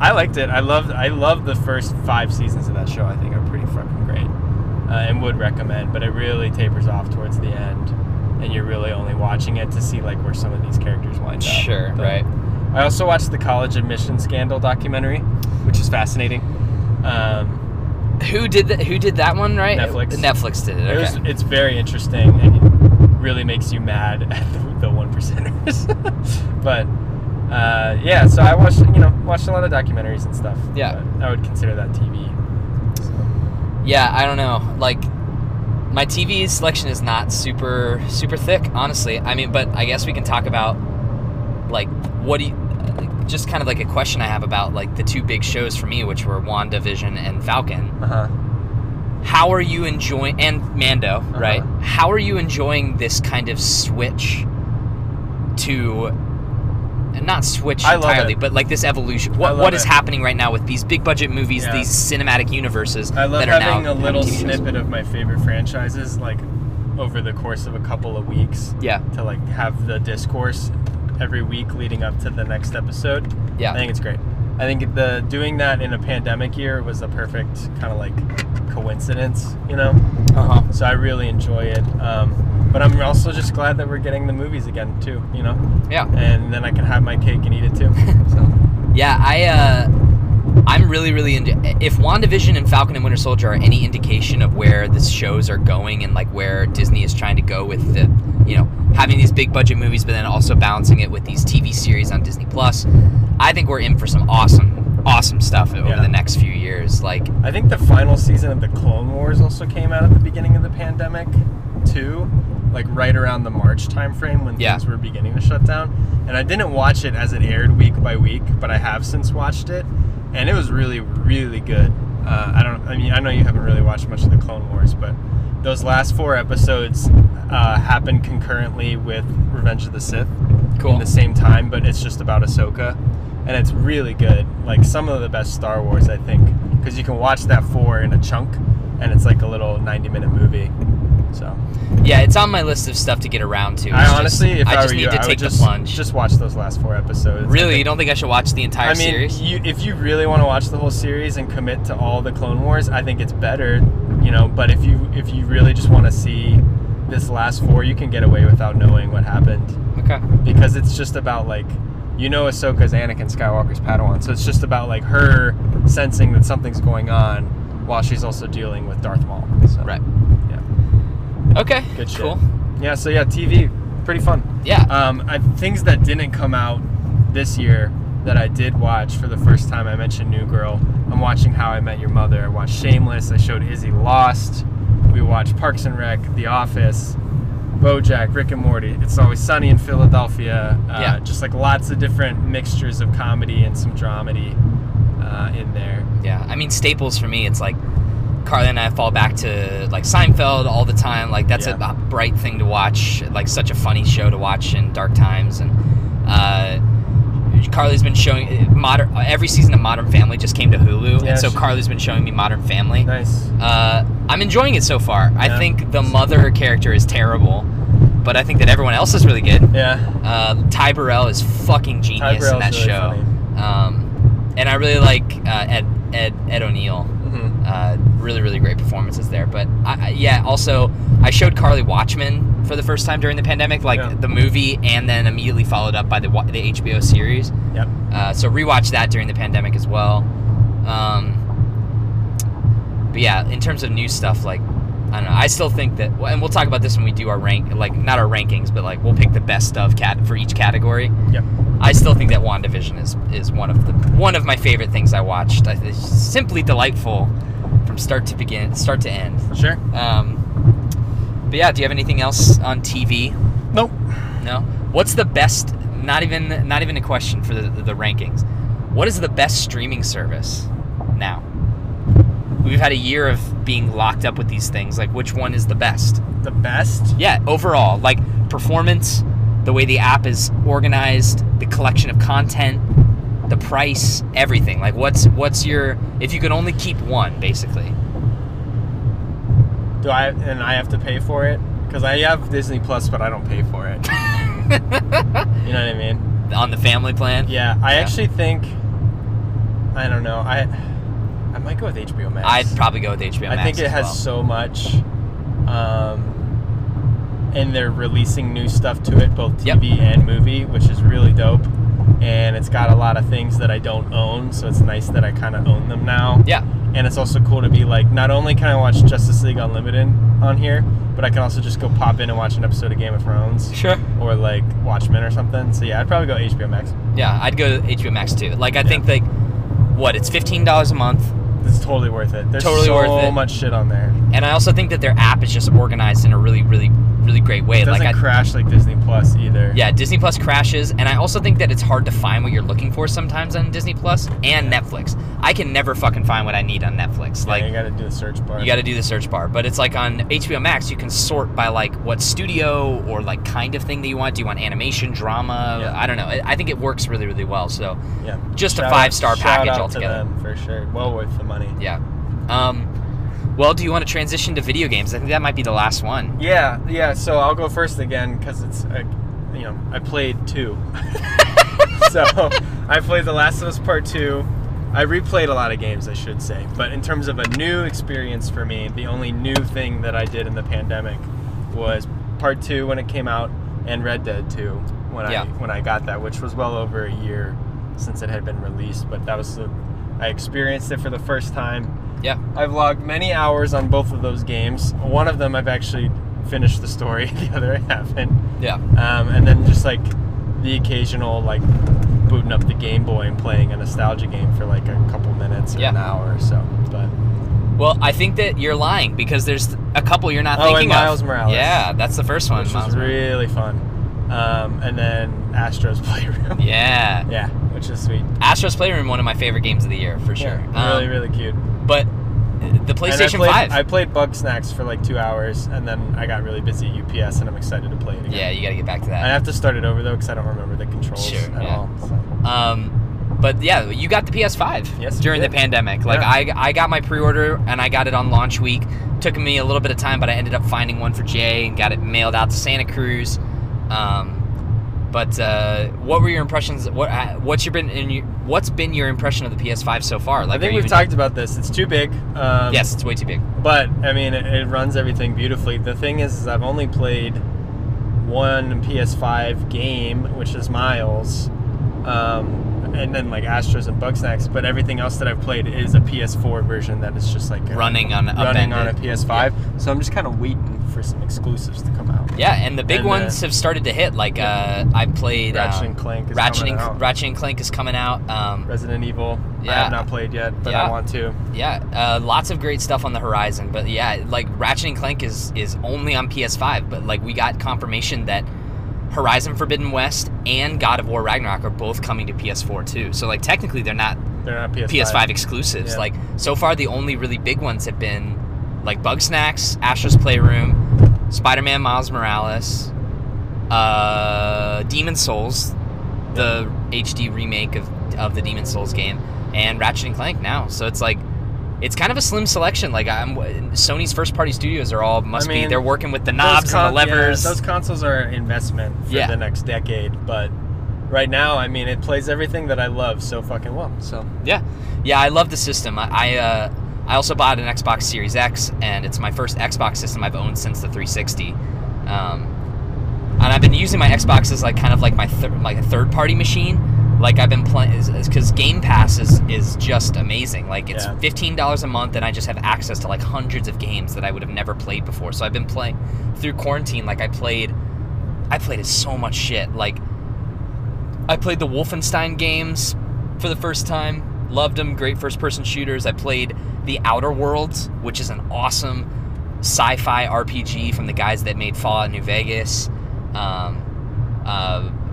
I liked it. I loved the first 5 seasons of that show. I think are pretty fucking great, and would recommend. But it really tapers off towards the end, and you're really only watching it to see where some of these characters wind up. Sure, but right. I also watched the college admission scandal documentary, which is fascinating. Who did that one? Right, Netflix did it. Okay. It's very interesting, and it really makes you mad at the 1%ers. But. So I watched a lot of documentaries and stuff. Yeah. I would consider that TV. So. Yeah, I don't know. My TV selection is not super thick, honestly. I mean, but I guess we can talk about, like, what do you, just kind of like a question I have about, like, the two big shows for me, which were WandaVision and Falcon. Uh-huh. How are you enjoying, and Mando, uh-huh. right? How are you enjoying this kind of switch to, not switch entirely, but like this evolution? What is happening right now with these big budget movies, yeah. these cinematic universes that are now... I love having a little snippet of my favorite franchises, like, over the course of a couple of weeks. Yeah. To, like, have the discourse every week leading up to the next episode. Yeah. I think it's great. I think doing that in a pandemic year was a perfect kind of, like, coincidence, you know? Uh-huh. So I really enjoy it. But I'm also just glad that we're getting the movies again, too, you know? Yeah. And then I can have my cake and eat it, too. So. Yeah, I'm really into... If WandaVision and Falcon and Winter Soldier are any indication of where the shows are going and, like, where Disney is trying to go with the, you know, having these big budget movies, but then also balancing it with these TV series on Disney+, I think we're in for some awesome stuff over yeah. the next few years. Like, I think the final season of The Clone Wars also came out at the beginning of the pandemic, too. Like, right around the March time frame when yeah. things were beginning to shut down. And I didn't watch it as it aired week by week, but I have since watched it. And it was really, really good. I know you haven't really watched much of The Clone Wars, but those last 4 episodes happened concurrently with Revenge of the Sith. Cool. In the same time, but it's just about Ahsoka. And it's really good. Like, some of the best Star Wars, I think. Because you can watch that 4 in a chunk, and it's like a little 90-minute movie. So, yeah, it's on my list of stuff to get around to. I honestly, if I were you, I would just take the plunge. Just watch those last 4 episodes. Really? You don't think I should watch the entire series? If you really want to watch the whole series and commit to all the Clone Wars, I think it's better, you know. But if you really just want to see this last 4, you can get away without knowing what happened. Okay. Because it's just about, like, you know, Ahsoka's Anakin Skywalker's Padawan, so it's just about, like, her sensing that something's going on while she's also dealing with Darth Maul. So. Right. Okay, good shit. Cool. Yeah, so yeah, TV, pretty fun. Yeah. Things that didn't come out this year that I did watch for the first time, I mentioned New Girl. I'm watching How I Met Your Mother. I watched Shameless. I showed Izzy Lost. We watched Parks and Rec, The Office, BoJack, Rick and Morty, It's Always Sunny in Philadelphia. Yeah. Just like lots of different mixtures of comedy and some dramedy in there. Yeah, I mean, staples for me, it's like... Carly and I fall back to, like, Seinfeld all the time. Like, that's yeah. a bright thing to watch. Like, such a funny show to watch in dark times. And Carly's been showing every season of Modern Family just came to Hulu, yeah, and so Carly's been showing me Modern Family. Nice. I'm enjoying it so far. Yeah. I think the mother character is terrible, but I think that everyone else is really good. Yeah. Ty Burrell is fucking genius in that really show. Funny. And I really like Ed O'Neill. Really great performances there. But also I showed Carly Watchmen for the first time during the pandemic, like yeah. the movie, and then immediately followed up by the HBO series. Yep. So rewatched that during the pandemic as well. But yeah, in terms of new stuff, like, I don't know, I still think that, and we'll talk about this when we do our not our rankings, but like we'll pick the best stuff for each category. Yep. I still think that WandaVision is one of my favorite things I watched. It's simply delightful. From start to end. Sure. But yeah, do you have anything else on TV? Nope. No. What's the best? Not even a question for the rankings. What is the best streaming service now? We've had a year of being locked up with these things. Like, which one is the best? The best? Yeah. Overall, like performance, the way the app is organized, the collection of content. The price, everything. Like, what's your... If you could only keep one, basically. Do I... And I have to pay for it? Because I have Disney Plus, but I don't pay for it. You know what I mean? On the family plan? Yeah. I actually think... I don't know. I might go with HBO Max. I'd probably go with HBO Max. I think it has so much. And they're releasing new stuff to it, both TV yep. and movie, which is really dope. And it's got a lot of things that I don't own, so it's nice that I kind of own them now. Yeah. And it's also cool to be like, not only can I watch Justice League Unlimited on here, but I can also just go pop in and watch an episode of Game of Thrones. Sure. Or like Watchmen or something. So yeah, I'd probably go HBO Max. Yeah, I'd go to HBO Max too. Like I think it's $15 a month. It's totally worth it. There's totally so much shit on there. And I also think that their app is just organized in a really, really, really great way. It doesn't crash like Disney Plus either. Yeah, Disney Plus crashes. And I also think that it's hard to find what you're looking for sometimes on Disney Plus and Netflix. I can never fucking find what I need on Netflix. Yeah, like, you got to do the search bar. You got to do the search bar. But it's like on HBO Max, you can sort by like what studio or like kind of thing that you want. Do you want animation, drama? Yeah. I don't know. I think it works really, really well. So yeah. Just a 5-star package altogether. Shout out to them for sure. Well worth the money. Yeah. Well, do you want to transition to video games? I think that might be the last one. Yeah. So I'll go first again because it's, I played 2. So I played The Last of Us Part 2. I replayed a lot of games, I should say. But in terms of a new experience for me, the only new thing that I did in the pandemic was Part 2 when it came out and Red Dead 2 when I got that, which was well over a year since it had been released. But that was I experienced it for the first time. Yeah, I've logged many hours on both of those games. One of them I've actually finished the story, the other I haven't. Yeah. And then just like the occasional like booting up the Game Boy and playing a nostalgia game for like a couple minutes or an hour or so. But well, I think that you're lying because there's a couple you're not thinking of. Oh, Miles Morales. Yeah, that's the first one. Which was really fun. And then Astro's Playroom. Yeah. Yeah, which is sweet. Astro's Playroom, one of my favorite games of the year for sure. Yeah, really cute. But the PlayStation 5. I played Bugsnax for like 2 hours, and then I got really busy at UPS, and I'm excited to play it again. Yeah, you got to get back to that. I have to start it over, though, because I don't remember the controls at all. So. But, yeah, you got the PS5 during the pandemic. Like, yeah. I got my pre-order, and I got it on launch week. Took me a little bit of time, but I ended up finding one for Jay and got it mailed out to Santa Cruz. But what were your impressions? What's been your impression of the PS5 so far? Like, I think we've talked about this. It's too big. Yes, it's way too big. But I mean, it runs everything beautifully. The thing is I've only played one PS5 game, which is Miles, and then like Astros and Bugsnax. But everything else that I've played is a PS4 version that is just like running on a PS5. Yeah. So I'm just kind of waiting for some exclusives to come out. Yeah, and the big ones have started to hit. Like I played Ratchet and Clank is coming out. Resident Evil. Yeah, I have not played yet, but I want to. Yeah, lots of great stuff on the horizon. But yeah, like Ratchet and Clank is only on PS5. But like we got confirmation that Horizon Forbidden West and God of War Ragnarok are both coming to PS4 too. So like technically they're not PS5 exclusives. Yeah. Like so far the only really big ones have been like Bugsnax, Astro's Playroom, Spider-Man Miles Morales, Demon Souls, the HD remake of the Demon Souls game, and Ratchet and Clank now. So it's like it's kind of a slim selection. Like Sony's first-party studios are all be. They're working with the knobs and the levers. Yeah, those consoles are an investment for the next decade. But right now, I mean, it plays everything that I love so fucking well. So yeah, I love the system. I also bought an Xbox Series X, and it's my first Xbox system I've owned since the 360. And I've been using my Xbox as like kind of like my like a third-party machine. Like, I've been playing, because Game Pass is just amazing. Like, it's $15 a month, and I just have access to, like, hundreds of games that I would have never played before. So I've been playing through quarantine. Like, I played so much shit. Like, I played the Wolfenstein games for the first time. Loved them. Great first-person shooters. I played The Outer Worlds, which is an awesome sci-fi RPG from the guys that made Fallout New Vegas.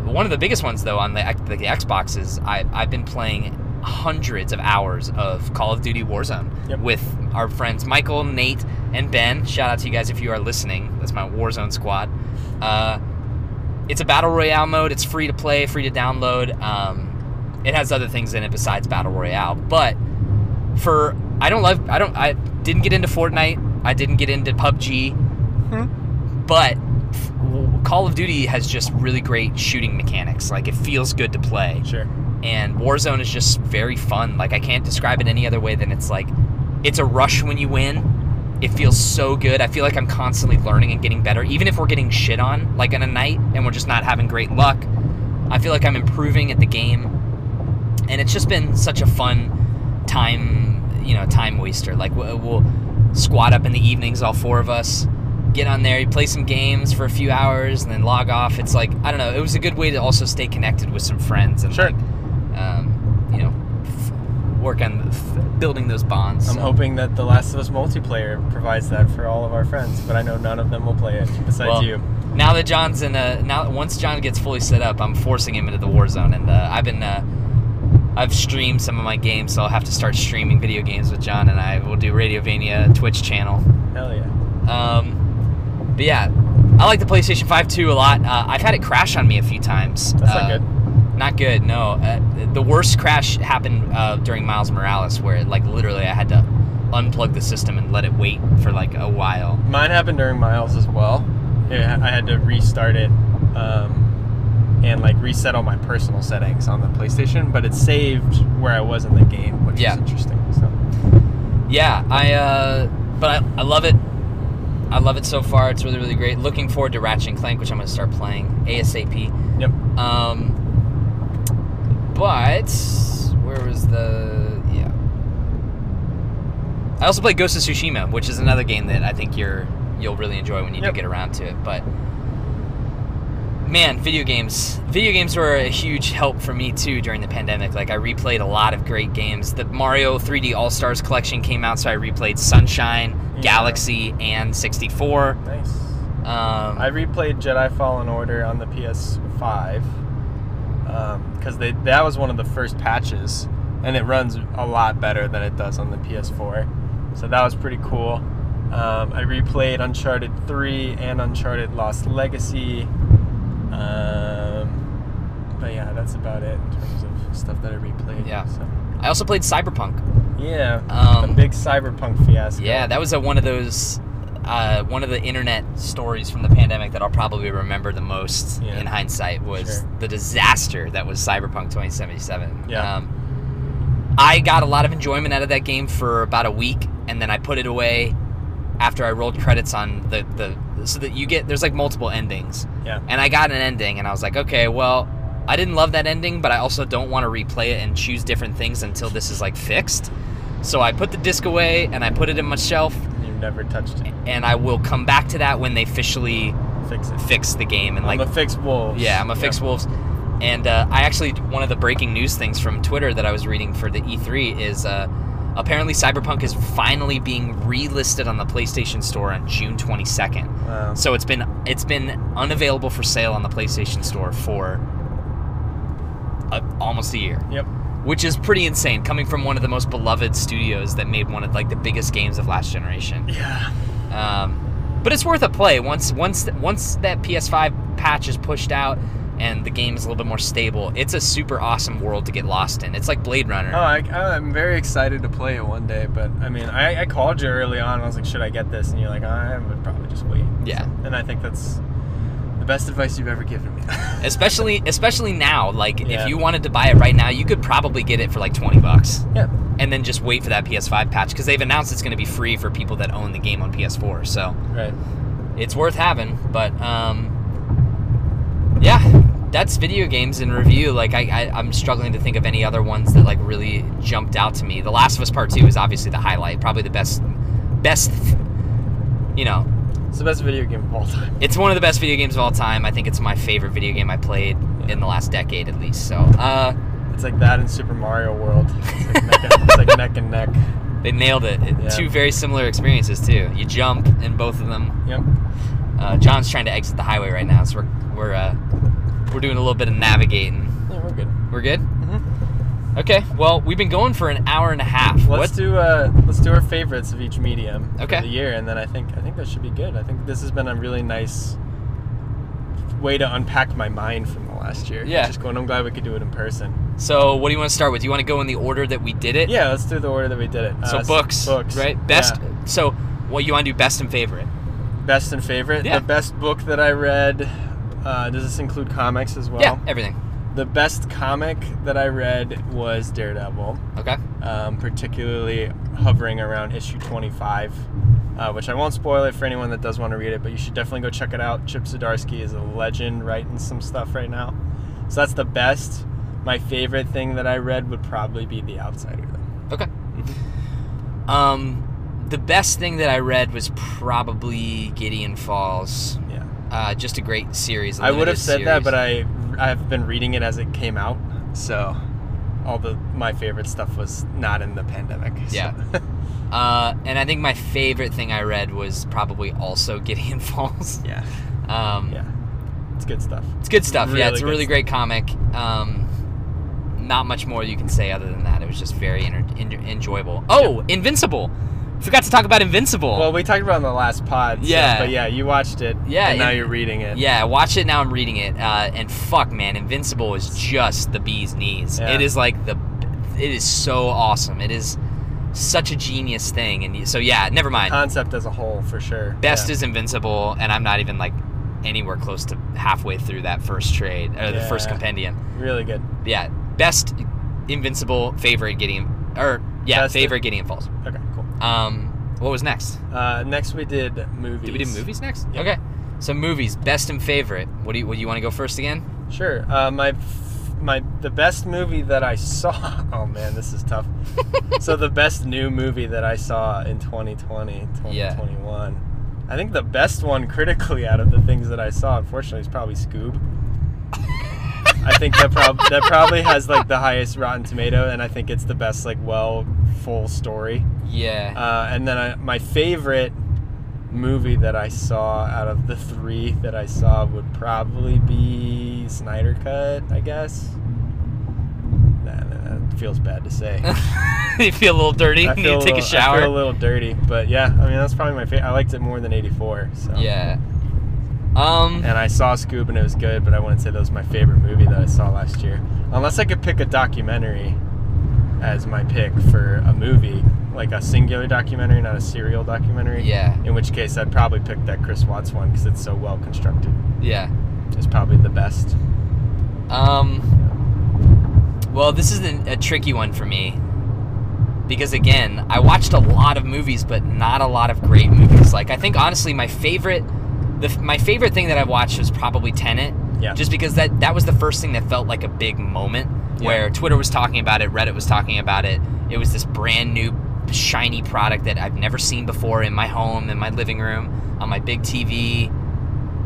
One of the biggest ones, though, on the Xbox is I've been playing hundreds of hours of Call of Duty Warzone with our friends Michael, Nate, and Ben. Shout out to you guys if you are listening. That's my Warzone squad. It's a Battle Royale mode. It's free to play, free to download. It has other things in it besides Battle Royale. But I didn't get into Fortnite. I didn't get into PUBG. But Call of Duty has just really great shooting mechanics. Like, it feels good to play. Sure. And Warzone is just very fun. Like, I can't describe it any other way than it's like, it's a rush when you win. It feels so good. I feel like I'm constantly learning and getting better. Even if we're getting shit on, like, in a night, and we're just not having great luck, I feel like I'm improving at the game. And it's just been such a fun time waster. Like, we'll squad up in the evenings, all four of us. Get on there, you play some games for a few hours, and then log off. It's like, I don't know, it was a good way to also stay connected with some friends and like, work on building those bonds. I'm hoping that The Last of Us multiplayer provides that for all of our friends, but I know none of them will play it besides you. Now that John's in a, once John gets fully set up, I'm forcing him into the war zone, and I've streamed some of my games, so I'll have to start streaming video games with John, and I will do Radiovania Twitch channel. Hell yeah. But yeah, I like the PlayStation 5 too a lot. I've had it crash on me a few times. That's not good. Not good, no. The worst crash happened during Miles Morales, where like literally I had to unplug the system and let it wait for like a while. Mine happened during Miles as well. Yeah, I had to restart it and like reset all my personal settings on the PlayStation, but it saved where I was in the game, which is interesting. So. Yeah, I love it. I love it so far. It's really, really great. Looking forward to Ratchet & Clank, which I'm going to start playing ASAP. Yep. But where was the I also played Ghost of Tsushima, which is another game that I think you'll really enjoy when you do get around to it. But man, video games were a huge help for me too during the pandemic. Like I replayed a lot of great games. The Mario 3D All-Stars collection came out, so I replayed Sunshine, Galaxy, and 64. Nice. I replayed Jedi Fallen Order on the PS5. Because that was one of the first patches, and it runs a lot better than it does on the PS4, so that was pretty cool. I replayed Uncharted 3 and Uncharted Lost Legacy, but yeah, that's about it in terms of stuff that I replayed. Yeah, so. I also played Cyberpunk. Yeah, the big Cyberpunk fiasco. Yeah, that was one of the internet stories from the pandemic that I'll probably remember the most in hindsight was the disaster that was Cyberpunk 2077. Yeah. I got a lot of enjoyment out of that game for about a week, and then I put it away after I rolled credits on the so that there's like multiple endings. Yeah. And I got an ending, and I was like, okay, well, I didn't love that ending, but I also don't want to replay it and choose different things until this is like fixed. So I put the disc away, and I put it in my shelf. Never touched it, and I will come back to that when they officially fix the game. And I'm a fix wolves. Yeah, I'm a fix wolves. And I actually, one of the breaking news things from Twitter that I was reading for the E3 is apparently Cyberpunk is finally being relisted on the PlayStation Store on June 22nd. Wow. So it's been unavailable for sale on the PlayStation Store for almost a year. Yep. Which is pretty insane, coming from one of the most beloved studios that made one of like the biggest games of last generation. Yeah. But it's worth a play once that PS5 patch is pushed out and the game is a little bit more stable. It's a super awesome world to get lost in. It's like Blade Runner. Oh, I'm very excited to play it one day. But I mean, I called you early on. I was like, should I get this? And you're like, I would probably just wait. Yeah. So, and I think that's the best advice you've ever given me. especially now. Like, if you wanted to buy it right now, you could probably get it for like $20. Yeah. And then just wait for that PS5 patch, because they've announced it's going to be free for people that own the game on PS4. So it's worth having. But yeah, that's video games in review. Like, I'm struggling to think of any other ones that like really jumped out to me. The Last of Us Part 2 is obviously the highlight, probably the best. You know. It's the best video game of all time. It's one of the best video games of all time. I think it's my favorite video game I played in the last decade, at least. So it's like that in Super Mario World. It's like neck and neck. They nailed it. Two very similar experiences too. You jump in both of them. Yep. John's trying to exit the highway right now, so we're doing a little bit of navigating. Yeah, we're good. We're good. Mm-hmm. Okay. Well, we've been going for an hour and a half. Let's do our favorites of each medium for the year, and then I think that should be good. I think this has been a really nice way to unpack my mind from the last year. Yeah. I'm glad we could do it in person. So what do you want to start with? Do you want to go in the order that we did it? Yeah, let's do the order that we did it. So books, right? Best. Yeah. So you want to do best and favorite? Best and favorite. Yeah. The best book that I read. Does this include comics as well? Yeah, everything. The best comic that I read was Daredevil. Okay. Particularly hovering around issue 25, which I won't spoil it for anyone that does want to read it, but you should definitely go check it out. Chip Zdarsky is a legend writing some stuff right now. So that's the best. My favorite thing that I read would probably be The Outsider, though. Okay. The best thing that I read was probably Gideon Falls. Yeah. Just a great series. I would have said that, but I've been reading it as it came out, so all the my favorite stuff was not in the pandemic. So. Yeah. And I think my favorite thing I read was probably also Gideon Falls. Yeah. Yeah. It's good stuff. It's good stuff. Really, yeah, it's a really great comic. Not much more you can say other than that. It was just very enjoyable. Oh, yeah. Invincible. Forgot to talk about Invincible. Well, we talked about it in the last pod. Yeah. So, but yeah, you watched it. Yeah. And now you're reading it. Yeah, I watched it, now I'm reading it. And fuck, man, Invincible is just the bee's knees. Yeah. It is like the... It is so awesome. It is such a genius thing. And so, yeah, never mind. The concept as a whole, for sure. Best is Invincible, and I'm not even, like, anywhere close to halfway through that first trade, or the first compendium. Really good. Yeah. Best Invincible, favorite Gideon... Or, yeah, best favorite Gideon Falls. Okay. What was next? Next we did movies. Did we do movies next? Yep. Okay. So movies, best and favorite. What do you want to go first again? Sure. The best movie that I saw. Oh man, this is tough. So the best new movie that I saw in 2020, 2021. Yeah. I think the best one critically out of the things that I saw, unfortunately, is probably Scoob. I think that probably has like the highest Rotten Tomato, and I think it's the best like full story. Yeah. And then my favorite movie that I saw out of the three that I saw would probably be Snyder Cut, I guess. Nah, that feels bad to say. You feel a little dirty? I feel take a shower? I feel a little dirty, but yeah, I mean that's probably my favorite. I liked it more than 84. So. Yeah. And I saw Scoob and it was good, but I wouldn't say that was my favorite movie that I saw last year. Unless I could pick a documentary as my pick for a movie, like a singular documentary, not a serial documentary. Yeah. In which case, I'd probably pick that Chris Watts one because it's so well constructed. Yeah. It's probably the best. Well, this is a tricky one for me because, again, I watched a lot of movies, but not a lot of great movies. Like, I think, honestly, my favorite thing that I watched was probably Tenet. Yeah. Just because that was the first thing that felt like a big moment, yeah, where Twitter was talking about it, Reddit was talking about it. It was this brand new, shiny product that I've never seen before in my home, in my living room, on my big TV.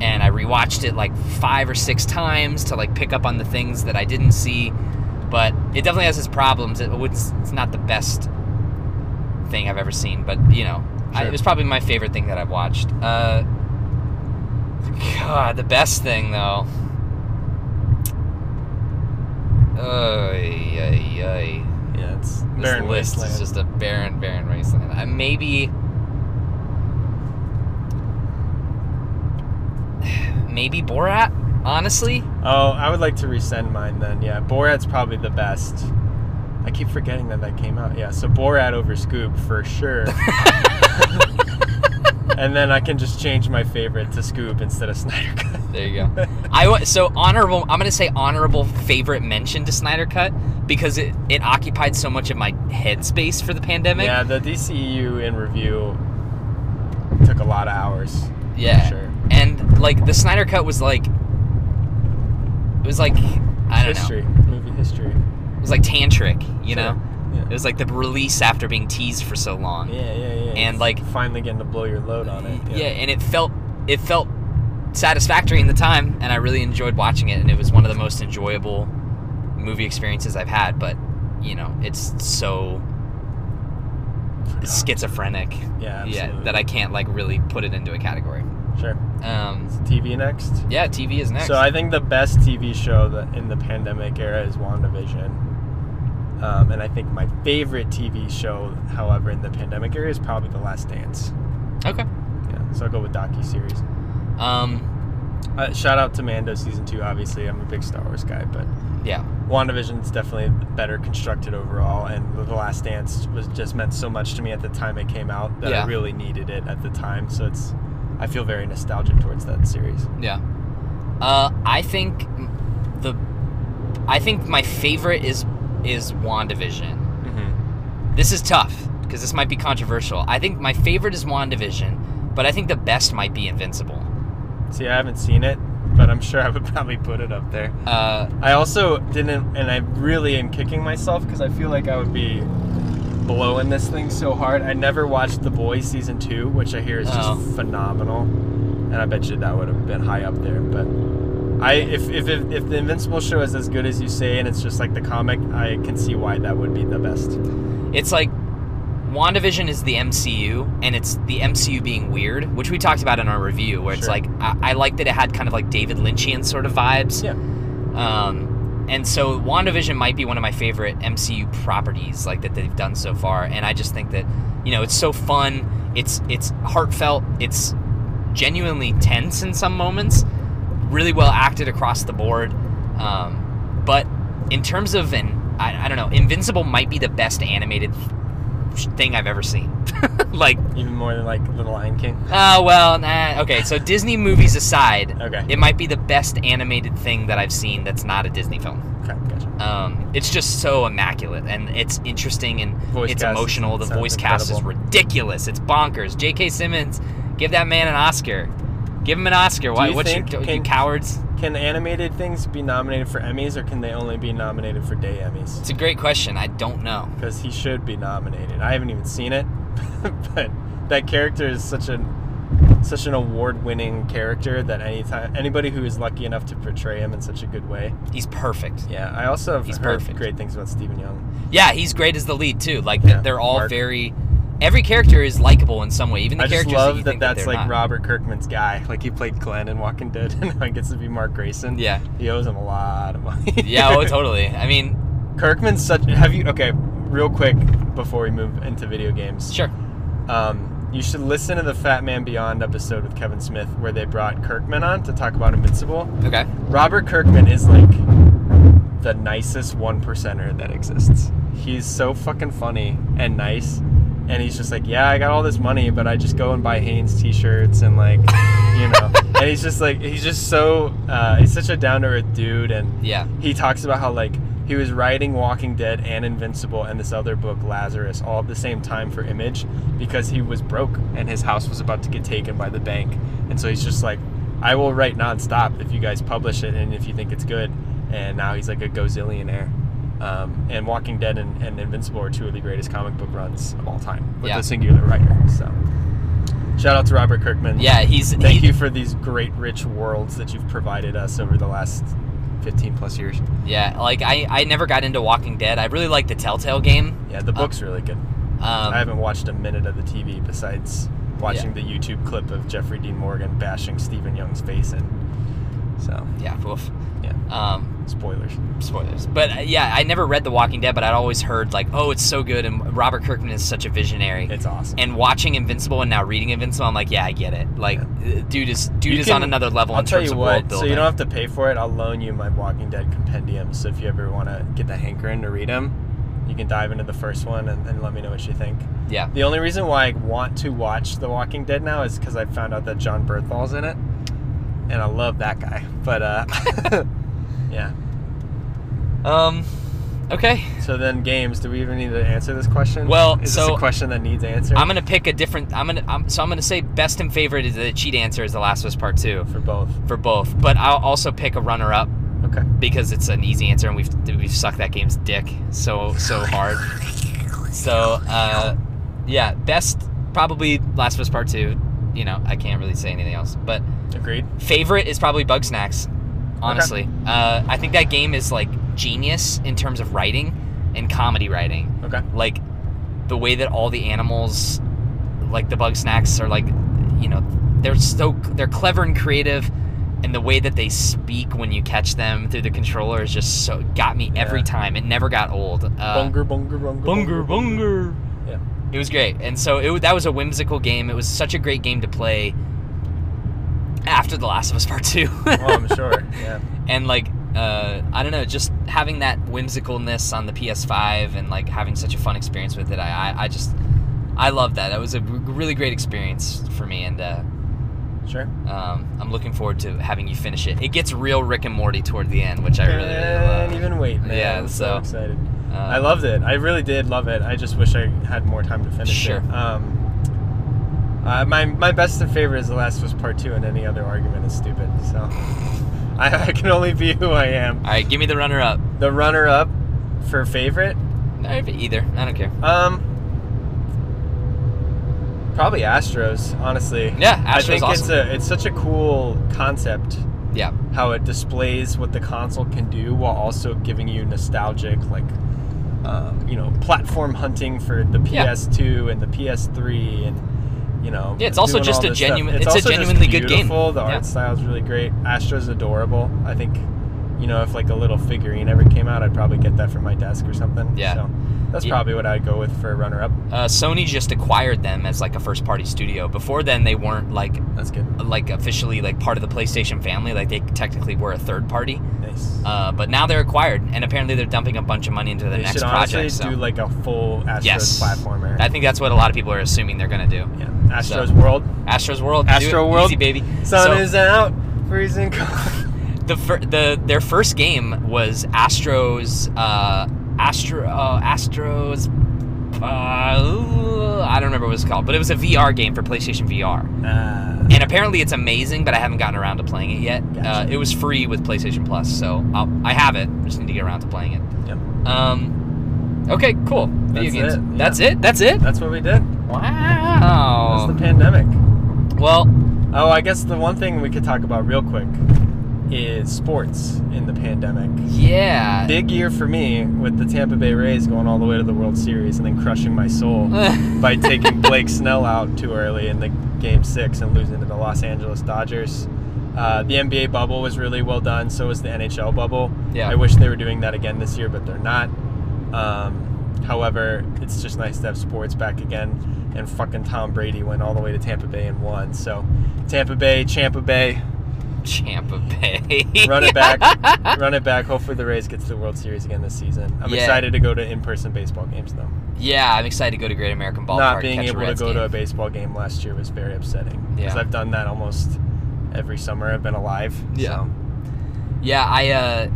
And I rewatched it like 5 or 6 times to like pick up on the things that I didn't see. But it definitely has its problems. It's not the best thing I've ever seen, but you know, sure, it was probably my favorite thing that I've watched. God, the best thing though. Yeah, it's barren wasteland. It's just a barren wasteland. Maybe Borat. Honestly. Oh, I would like to rescind mine then. Yeah, Borat's probably the best. I keep forgetting that came out. Yeah, so Borat over Scoob for sure. And then I can just change my favorite to Scoob instead of Snyder Cut. There you go. So honorable. I'm gonna say honorable favorite mention to Snyder Cut because it occupied so much of my headspace for the pandemic. Yeah, the DCEU in review took a lot of hours. Yeah, for sure. And like the Snyder Cut was like, it was like movie history. It was like tantric, you know. Yeah. It was like the release after being teased for so long. Yeah. And like finally getting to blow your load on it. Yeah, and it felt satisfactory in the time, and I really enjoyed watching it, and it was one of the most enjoyable movie experiences I've had. But you know, it's so schizophrenic. Yeah, absolutely. Yeah, that I can't like really put it into a category. Sure. Is TV next? Yeah, TV is next. So I think the best TV show that in the pandemic era is WandaVision. And I think my favorite TV show, however, in the pandemic era is probably The Last Dance. Okay. Yeah, so I'll go with docuseries. Shout out to Mando Season 2, obviously. I'm a big Star Wars guy, but... Yeah. WandaVision is definitely better constructed overall, and The Last Dance meant so much to me at the time it came out that I really needed it at the time, so I feel very nostalgic towards that series. Yeah. I think my favorite is WandaVision. Mm-hmm. This is tough because this might be controversial. I think my favorite is WandaVision, but I think the best might be Invincible. See, I haven't seen it, but I'm sure I would probably put it up there. I also didn't, and I really am kicking myself because I feel like I would be blowing this thing so hard. I never watched The Boys Season 2, which I hear is just phenomenal, and I bet you that would have been high up there, but... If the Invincible show is as good as you say, and it's just like the comic, I can see why that would be the best. It's like WandaVision is the MCU, and it's the MCU being weird, which we talked about in our review, where it's like, I liked that it had kind of like David Lynchian sort of vibes. Yeah. And so WandaVision might be one of my favorite MCU properties, like, that they've done so far. And I just think that, you know, it's so fun. It's heartfelt. It's genuinely tense in some moments. Really well acted across the board. But in terms of, I don't know, Invincible might be the best animated thing I've ever seen. Like, even more than like The Lion King? Oh, well, nah. Okay, so Disney movies aside, okay, it might be the best animated thing that I've seen that's not a Disney film. Okay, gotcha. It's just so immaculate, and it's interesting, and it's emotional. The voice cast is ridiculous. It's bonkers. J.K. Simmons, give that man an Oscar. Give him an Oscar. Why? You cowards? Can animated things be nominated for Emmys, or can they only be nominated for day Emmys? It's a great question. I don't know. Because he should be nominated. I haven't even seen it, but that character is such an award-winning character that anybody who is lucky enough to portray him in such a good way. He's perfect. Yeah, I also have heard great things about Stephen Young. Yeah, he's great as the lead, too. Like, yeah, they're all very... Every character is likable in some way, even the characters that you think that that's like not. Robert Kirkman's guy. Like, he played Glenn in Walking Dead, and now he gets to be Mark Grayson. Yeah. He owes him a lot of money. Yeah, oh, totally. I mean... Kirkman's such... Okay, real quick before we move into video games. Sure. You should listen to the Fat Man Beyond episode with Kevin Smith, where they brought Kirkman on to talk about Invincible. Okay. Robert Kirkman is like the nicest one percenter that exists. He's so fucking funny and nice. And he's just like, yeah, I got all this money, but I just go and buy Hanes t-shirts and, like, you know. And he's just like, he's just so, he's such a down-to-earth dude. And yeah, he talks about how, like, he was writing Walking Dead and Invincible and this other book, Lazarus, all at the same time for Image, because he was broke and his house was about to get taken by the bank. And so he's just like, I will write nonstop if you guys publish it and if you think it's good. And now he's like a gozillionaire. And Walking Dead and Invincible are two of the greatest comic book runs of all time with a singular writer. So, shout out to Robert Kirkman. Yeah, thank you for these great, rich worlds that you've provided us over the last 15-plus years. Yeah, like, I never got into Walking Dead. I really like the Telltale game. Yeah, the book's really good. I haven't watched a minute of the TV besides watching the YouTube clip of Jeffrey Dean Morgan bashing Stephen Young's face in. So yeah, woof. Yeah. Spoilers. But yeah, I never read The Walking Dead, but I'd always heard, like, oh, it's so good, and Robert Kirkman is such a visionary. It's awesome. And watching Invincible and now reading Invincible, I'm like, yeah, I get it. Like, dude is on another level in terms of world building. So you don't have to pay for it. I'll loan you my Walking Dead compendium. So if you ever want to get the hankering to read them, you can dive into the first one and let me know what you think. Yeah. The only reason why I want to watch The Walking Dead now is because I found out that John Bernthal's in it, and I love that guy. But yeah. Okay. So then, games. Do we even need to answer this question? Well, is this a question that needs answered? I'm gonna pick a different. I'm gonna say best and favorite is the cheat answer is The Last of Us Part Two. For both. But I'll also pick a runner up. Okay. Because it's an easy answer, and we've sucked that game's dick so hard. So yeah, best probably Last of Us Part Two. You know, I can't really say anything else. But agreed. Favorite is probably Bugsnax. Honestly, okay. I think that game is like genius in terms of writing and comedy writing. Okay. Like the way that all the animals, like the Bugsnax, are like, you know, they're clever and creative, and the way that they speak when you catch them through the controller is just so got me every time. It never got old. Bunger. Yeah. It was great, and so that was a whimsical game. It was such a great game to play. After The Last of Us Part 2. Oh, I'm sure, yeah. And, like, I don't know, just having that whimsicalness on the PS5 and, like, having such a fun experience with it, I love that. That was a really great experience for me, and sure. I'm looking forward to having you finish it. It gets real Rick and Morty toward the end, which I really, really love. I didn't even wait, man. Yeah, I'm so excited. I loved it. I really did love it. I just wish I had more time to finish it. Sure. My best and favorite is The Last of Us Part 2, and any other argument is stupid. So I can only be who I am. All right, give me the runner-up. The runner-up for favorite? Either. I don't care. Probably Astros, honestly. Yeah, Astros is awesome. I think it's such a cool concept Yeah. How it displays what the console can do while also giving you nostalgic, like, you know, platform hunting for the PS2 and the PS3 and, you know. Yeah, it's also just a genuine, it's a genuinely good game. The art style is really great. Astra's adorable. I think, you know, if like a little figurine ever came out, I'd probably get that from my desk or something. Yeah. So that's probably what I'd go with for a runner-up. Sony just acquired them as like a first-party studio. Before then, they weren't like like officially like part of the PlayStation family. Like they technically were a third party. Nice. But now they're acquired, and apparently they're dumping a bunch of money into the next project. They should honestly do like a full Astro's platformer. I think that's what a lot of people are assuming they're gonna do. Yeah. Astro's World. Astro's World. Astro World. Easy baby. Sun is out. Freezing cold. Their first game was Astro's, I don't remember what it was called, but it was a VR game for PlayStation VR. And apparently it's amazing, but I haven't gotten around to playing it yet. Gotcha. It was free with PlayStation Plus, so I have it. I just need to get around to playing it. Yep. Okay, cool. Video games. It. Yeah. That's it? That's it? That's what we did. Wow. That's the pandemic. Well. Oh, I guess the one thing we could talk about real quick is sports in the pandemic. Yeah. Big year for me with the Tampa Bay Rays going all the way to the World Series and then crushing my soul by taking Blake Snell out too early in the Game 6 and losing to the Los Angeles Dodgers. The NBA bubble was really well done. So was the NHL bubble. Yeah. I wish they were doing that again this year, but they're not. However, it's just nice to have sports back again. And fucking Tom Brady went all the way to Tampa Bay and won. So Tampa Bay. Run it back. Run it back. Hopefully the Rays get to the World Series again this season. I'm excited to go to in-person baseball games, though. Yeah, I'm excited to go to Great American Ballpark. Not being able to go to a baseball game last year was very upsetting. Because I've done that almost every summer I've been alive. Yeah. So. Yeah, I'm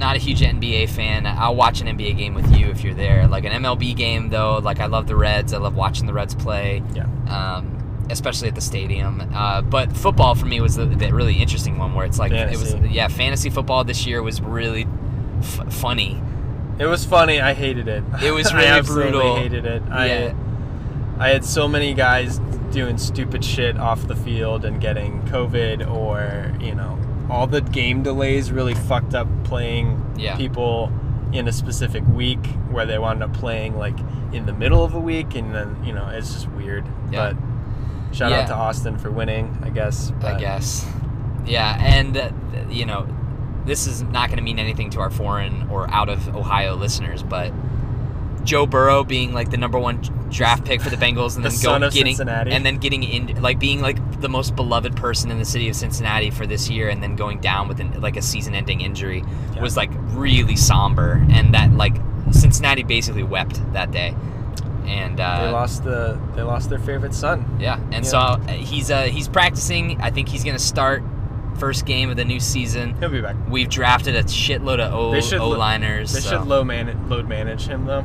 not a huge NBA fan. I'll watch an NBA game with you if you're there. Like an MLB game, though, like I love the Reds. I love watching the Reds play. Yeah. Especially at the stadium. But football for me was the really interesting one where it's like fantasy. It was fantasy football this year was really funny. It was funny. I hated it. It was really brutal. I hated it. Yeah. I had so many guys doing stupid shit off the field and getting COVID or, you know, all the game delays really fucked up playing people in a specific week where they wound up playing like in the middle of a week and then, you know, it's just weird. Yeah. But Shout out to Austin for winning, I guess. Yeah, and, you know, this is not going to mean anything to our foreign or out-of-Ohio listeners, but Joe Burrow being, like, the number one draft pick for the Bengals and the being, like, the most beloved person in the city of Cincinnati for this year and then going down with, a season-ending injury was, like, really somber. And that, like, Cincinnati basically wept that day. And they lost their favorite son. Yeah, and so he's practicing. I think he's gonna start first game of the new season. He'll be back. We've drafted a shitload of O-liners. They should load manage him though.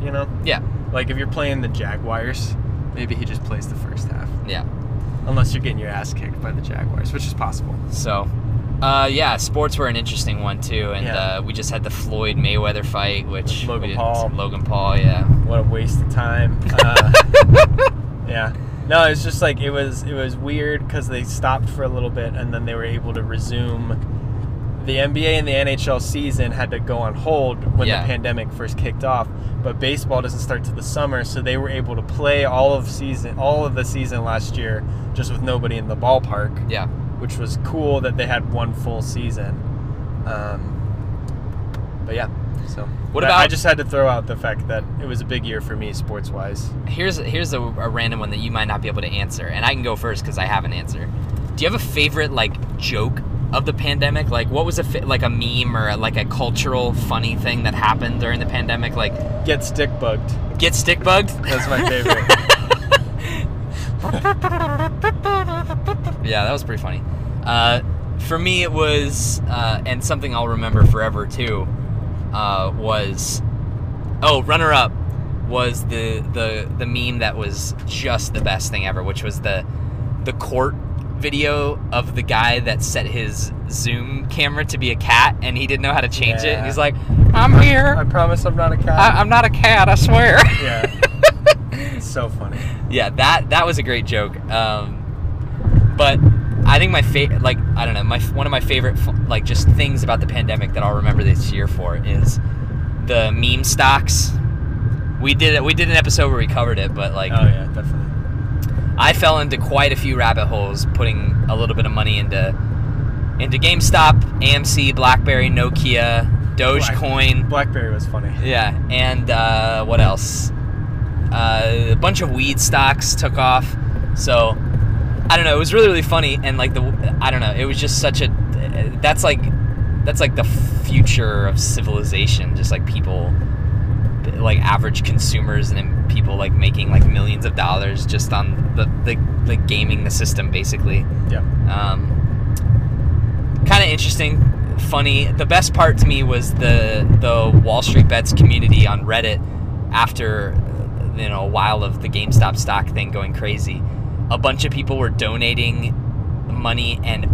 You know. Yeah. Like if you're playing the Jaguars, maybe he just plays the first half. Yeah. Unless you're getting your ass kicked by the Jaguars, which is possible. So. Sports were an interesting one, too, and we just had the Floyd Mayweather fight, which Logan Paul, what a waste of time. No, it's just like it was weird because they stopped for a little bit, and then they were able to resume. The NBA and the NHL season had to go on hold when the pandemic first kicked off, but baseball doesn't start till the summer, so they were able to play all of the season last year just with nobody in the ballpark. Yeah. Which was cool that they had one full season. So I just had to throw out the fact that it was a big year for me sports-wise. Here's a random one that you might not be able to answer, and I can go first because I have an answer. Do you have a favorite like joke of the pandemic? Like what was a meme or a cultural funny thing that happened during the pandemic? Like get stick bugged. Get stick bugged? That's my favorite. Yeah, that was pretty funny. For me, it was, and something I'll remember forever too, runner-up was the meme that was just the best thing ever, which was the court video of the guy that set his Zoom camera to be a cat, and he didn't know how to change it. And he's like, "I'm here. I promise, I'm not a cat. I'm not a cat. I swear." Yeah, it's so funny. Yeah, that was a great joke. But I think my favorite, like, I don't know, one of my favorite, like, just things about the pandemic that I'll remember this year for is the meme stocks. We did an episode where we covered it, but, like... Oh, yeah, definitely. I fell into quite a few rabbit holes, putting a little bit of money into GameStop, AMC, BlackBerry, Nokia, Dogecoin. BlackBerry was funny. Yeah, and what else? A bunch of weed stocks took off, so... I don't know. It was really, really funny, and like I don't know. It was just such a. That's like the future of civilization. Just like people, like average consumers, and then people like making like millions of dollars just on the gaming the system basically. Yeah. Kind of interesting, funny. The best part to me was the Wall Street Bets community on Reddit after a while of the GameStop stock thing going crazy. A bunch of people were donating money and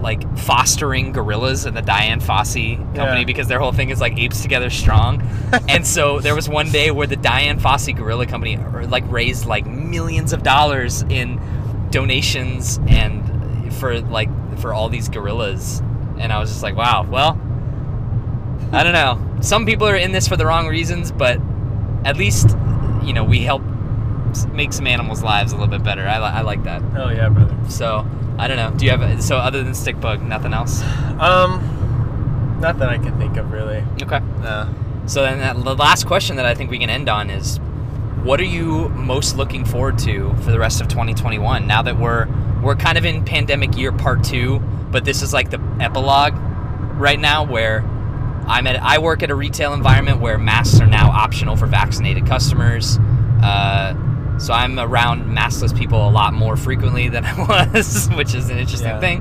like fostering gorillas in the Dian Fossey company, yeah, because their whole thing is like apes together strong. And so there was one day where the Dian Fossey gorilla company like raised like millions of dollars in donations and for all these gorillas. And I was just like, wow, well, I don't know. Some people are in this for the wrong reasons, but at least, we help make some animals' lives a little bit better. I like that. Oh yeah, brother. So I don't know. Do you have so other than stick bug, nothing else? Not that I can think of really. Okay. No. So then the last question that I think we can end on is, what are you most looking forward to for the rest of 2021? Now that we're kind of in pandemic year part 2, but this is like the epilogue right now where I work at a retail environment where masks are now optional for vaccinated customers. So I'm around maskless people a lot more frequently than I was, which is an interesting thing.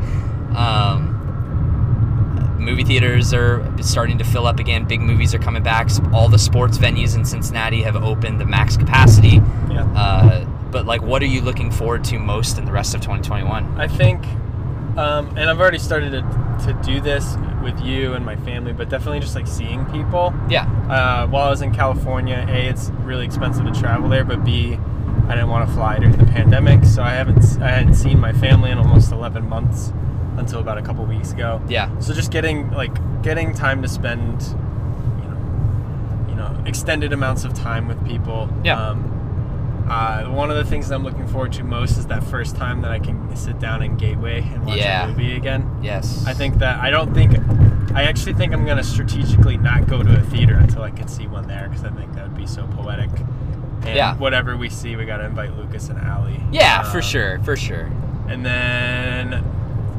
Movie theaters are starting to fill up again. Big movies are coming back. All the sports venues in Cincinnati have opened to max capacity. Yeah. But like, what are you looking forward to most in the rest of 2021? I think, and I've already started to do this with you and my family, but definitely just like seeing people. Yeah. While I was in California, A, it's really expensive to travel there, but B, I didn't want to fly during the pandemic, so I hadn't seen my family in almost 11 months until about a couple weeks ago. Yeah. So just getting time to spend, extended amounts of time with people. Yeah. One of the things that I'm looking forward to most is that first time that I can sit down in Gateway and watch a movie again. Yes. I actually think I'm going to strategically not go to a theater until I can see one there, because I think that would be so poetic. And whatever we see, we got to invite Lucas and Allie. Yeah, for sure. And then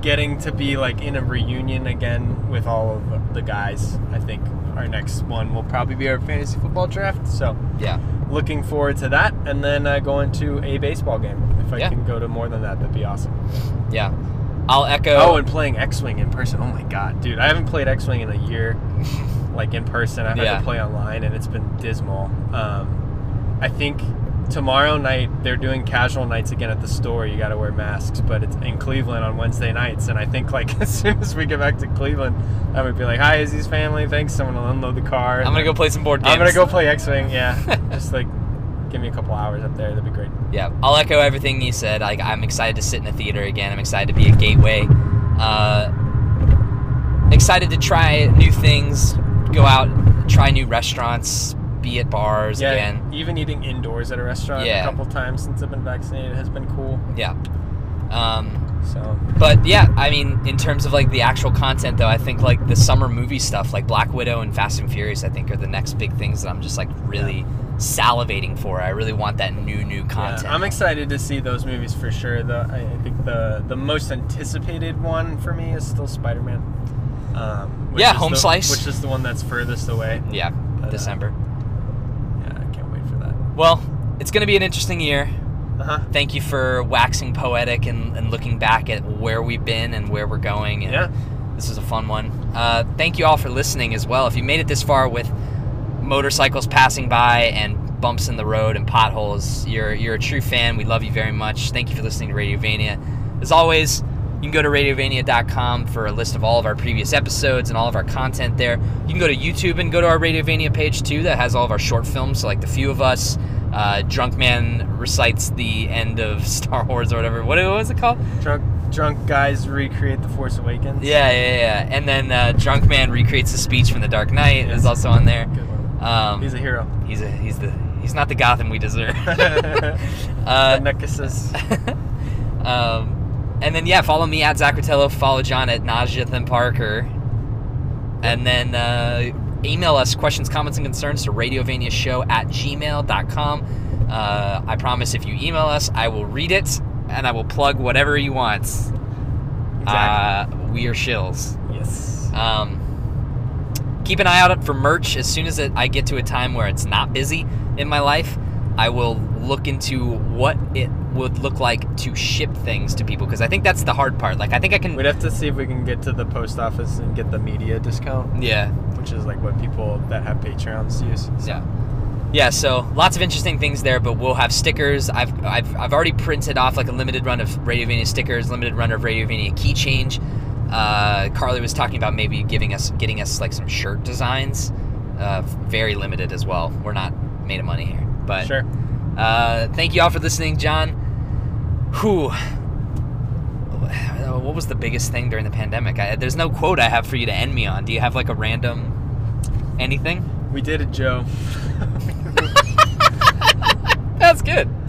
getting to be like in a reunion again with all of the guys. I think our next one will probably be our fantasy football draft. So yeah. Looking forward to that, and then going to a baseball game. If I can go to more than that, that'd be awesome. Yeah. I'll echo... Oh, and playing X-Wing in person. Oh, my God. Dude, I haven't played X-Wing in a year, like, in person. I've had to play online, and it's been dismal. I think tomorrow night, they're doing casual nights again at the store. You got to wear masks, but it's in Cleveland on Wednesday nights, and I think, like, as soon as we get back to Cleveland, I would be like, hi, Izzy's family, thanks, someone will unload the car. I'm going to go play some board games. I'm going to go play X-Wing, just, like, give me a couple hours up there. That'd be great. Yeah, I'll echo everything you said. Like, I'm excited to sit in a theater again. I'm excited to be at Gateway. Excited to try new things, go out, try new restaurants, be at bars again. Even eating indoors at a restaurant a couple times since I've been vaccinated has been cool. Yeah. But yeah, I mean, in terms of like the actual content though, I think like the summer movie stuff, like Black Widow and Fast and Furious, I think are the next big things that I'm just like really salivating for. I really want that new content. Yeah, I'm excited to see those movies for sure. I think the most anticipated one for me is still Spider-Man. Home Slice. Which is the one that's furthest away. Yeah, December. Well, it's going to be an interesting year. Uh-huh. Thank you for waxing poetic and looking back at where we've been and where we're going. And this was a fun one. Thank you all for listening as well. If you made it this far with motorcycles passing by and bumps in the road and potholes, you're a true fan. We love you very much. Thank you for listening to Radiovania. As always, you can go to radiovania.com for a list of all of our previous episodes and all of our content there. You can go to YouTube and go to our Radiovania page too. That has all of our short films, so like The Few of Us, Drunk Man recites the end of Star Wars or whatever. What was it called? Drunk guys recreate The Force Awakens. Yeah. And then Drunk Man recreates a speech from The Dark Knight. Yes. Is also on there. Good one. He's a hero. He's not the Gotham we deserve. The Nexus. And then follow me at Zachratello. Follow John at Najathan Parker. And then email us questions, comments, and concerns to radiovaniashow@gmail.com. I promise if you email us, I will read it, and I will plug whatever you want. Exactly. We are shills. Yes. Keep an eye out for merch. As soon as I get to a time where it's not busy in my life, I will look into what it would look like to ship things to people, because I think that's the hard part. Like, I think I can... We'd have to see if we can get to the post office and get the media discount. Yeah. Which is like what people that have Patreons use. So. Yeah, so lots of interesting things there, but we'll have stickers. I've already printed off like a limited run of Radiovania stickers, limited run of Radiovania key change. Carly was talking about maybe getting us like some shirt designs. Very limited as well. We're not made of money here. But sure. Thank you all for listening, John. What was the biggest thing during the pandemic? There's no quote I have for you to end me on. Do you have like a random anything? We did it, Joe. That's good.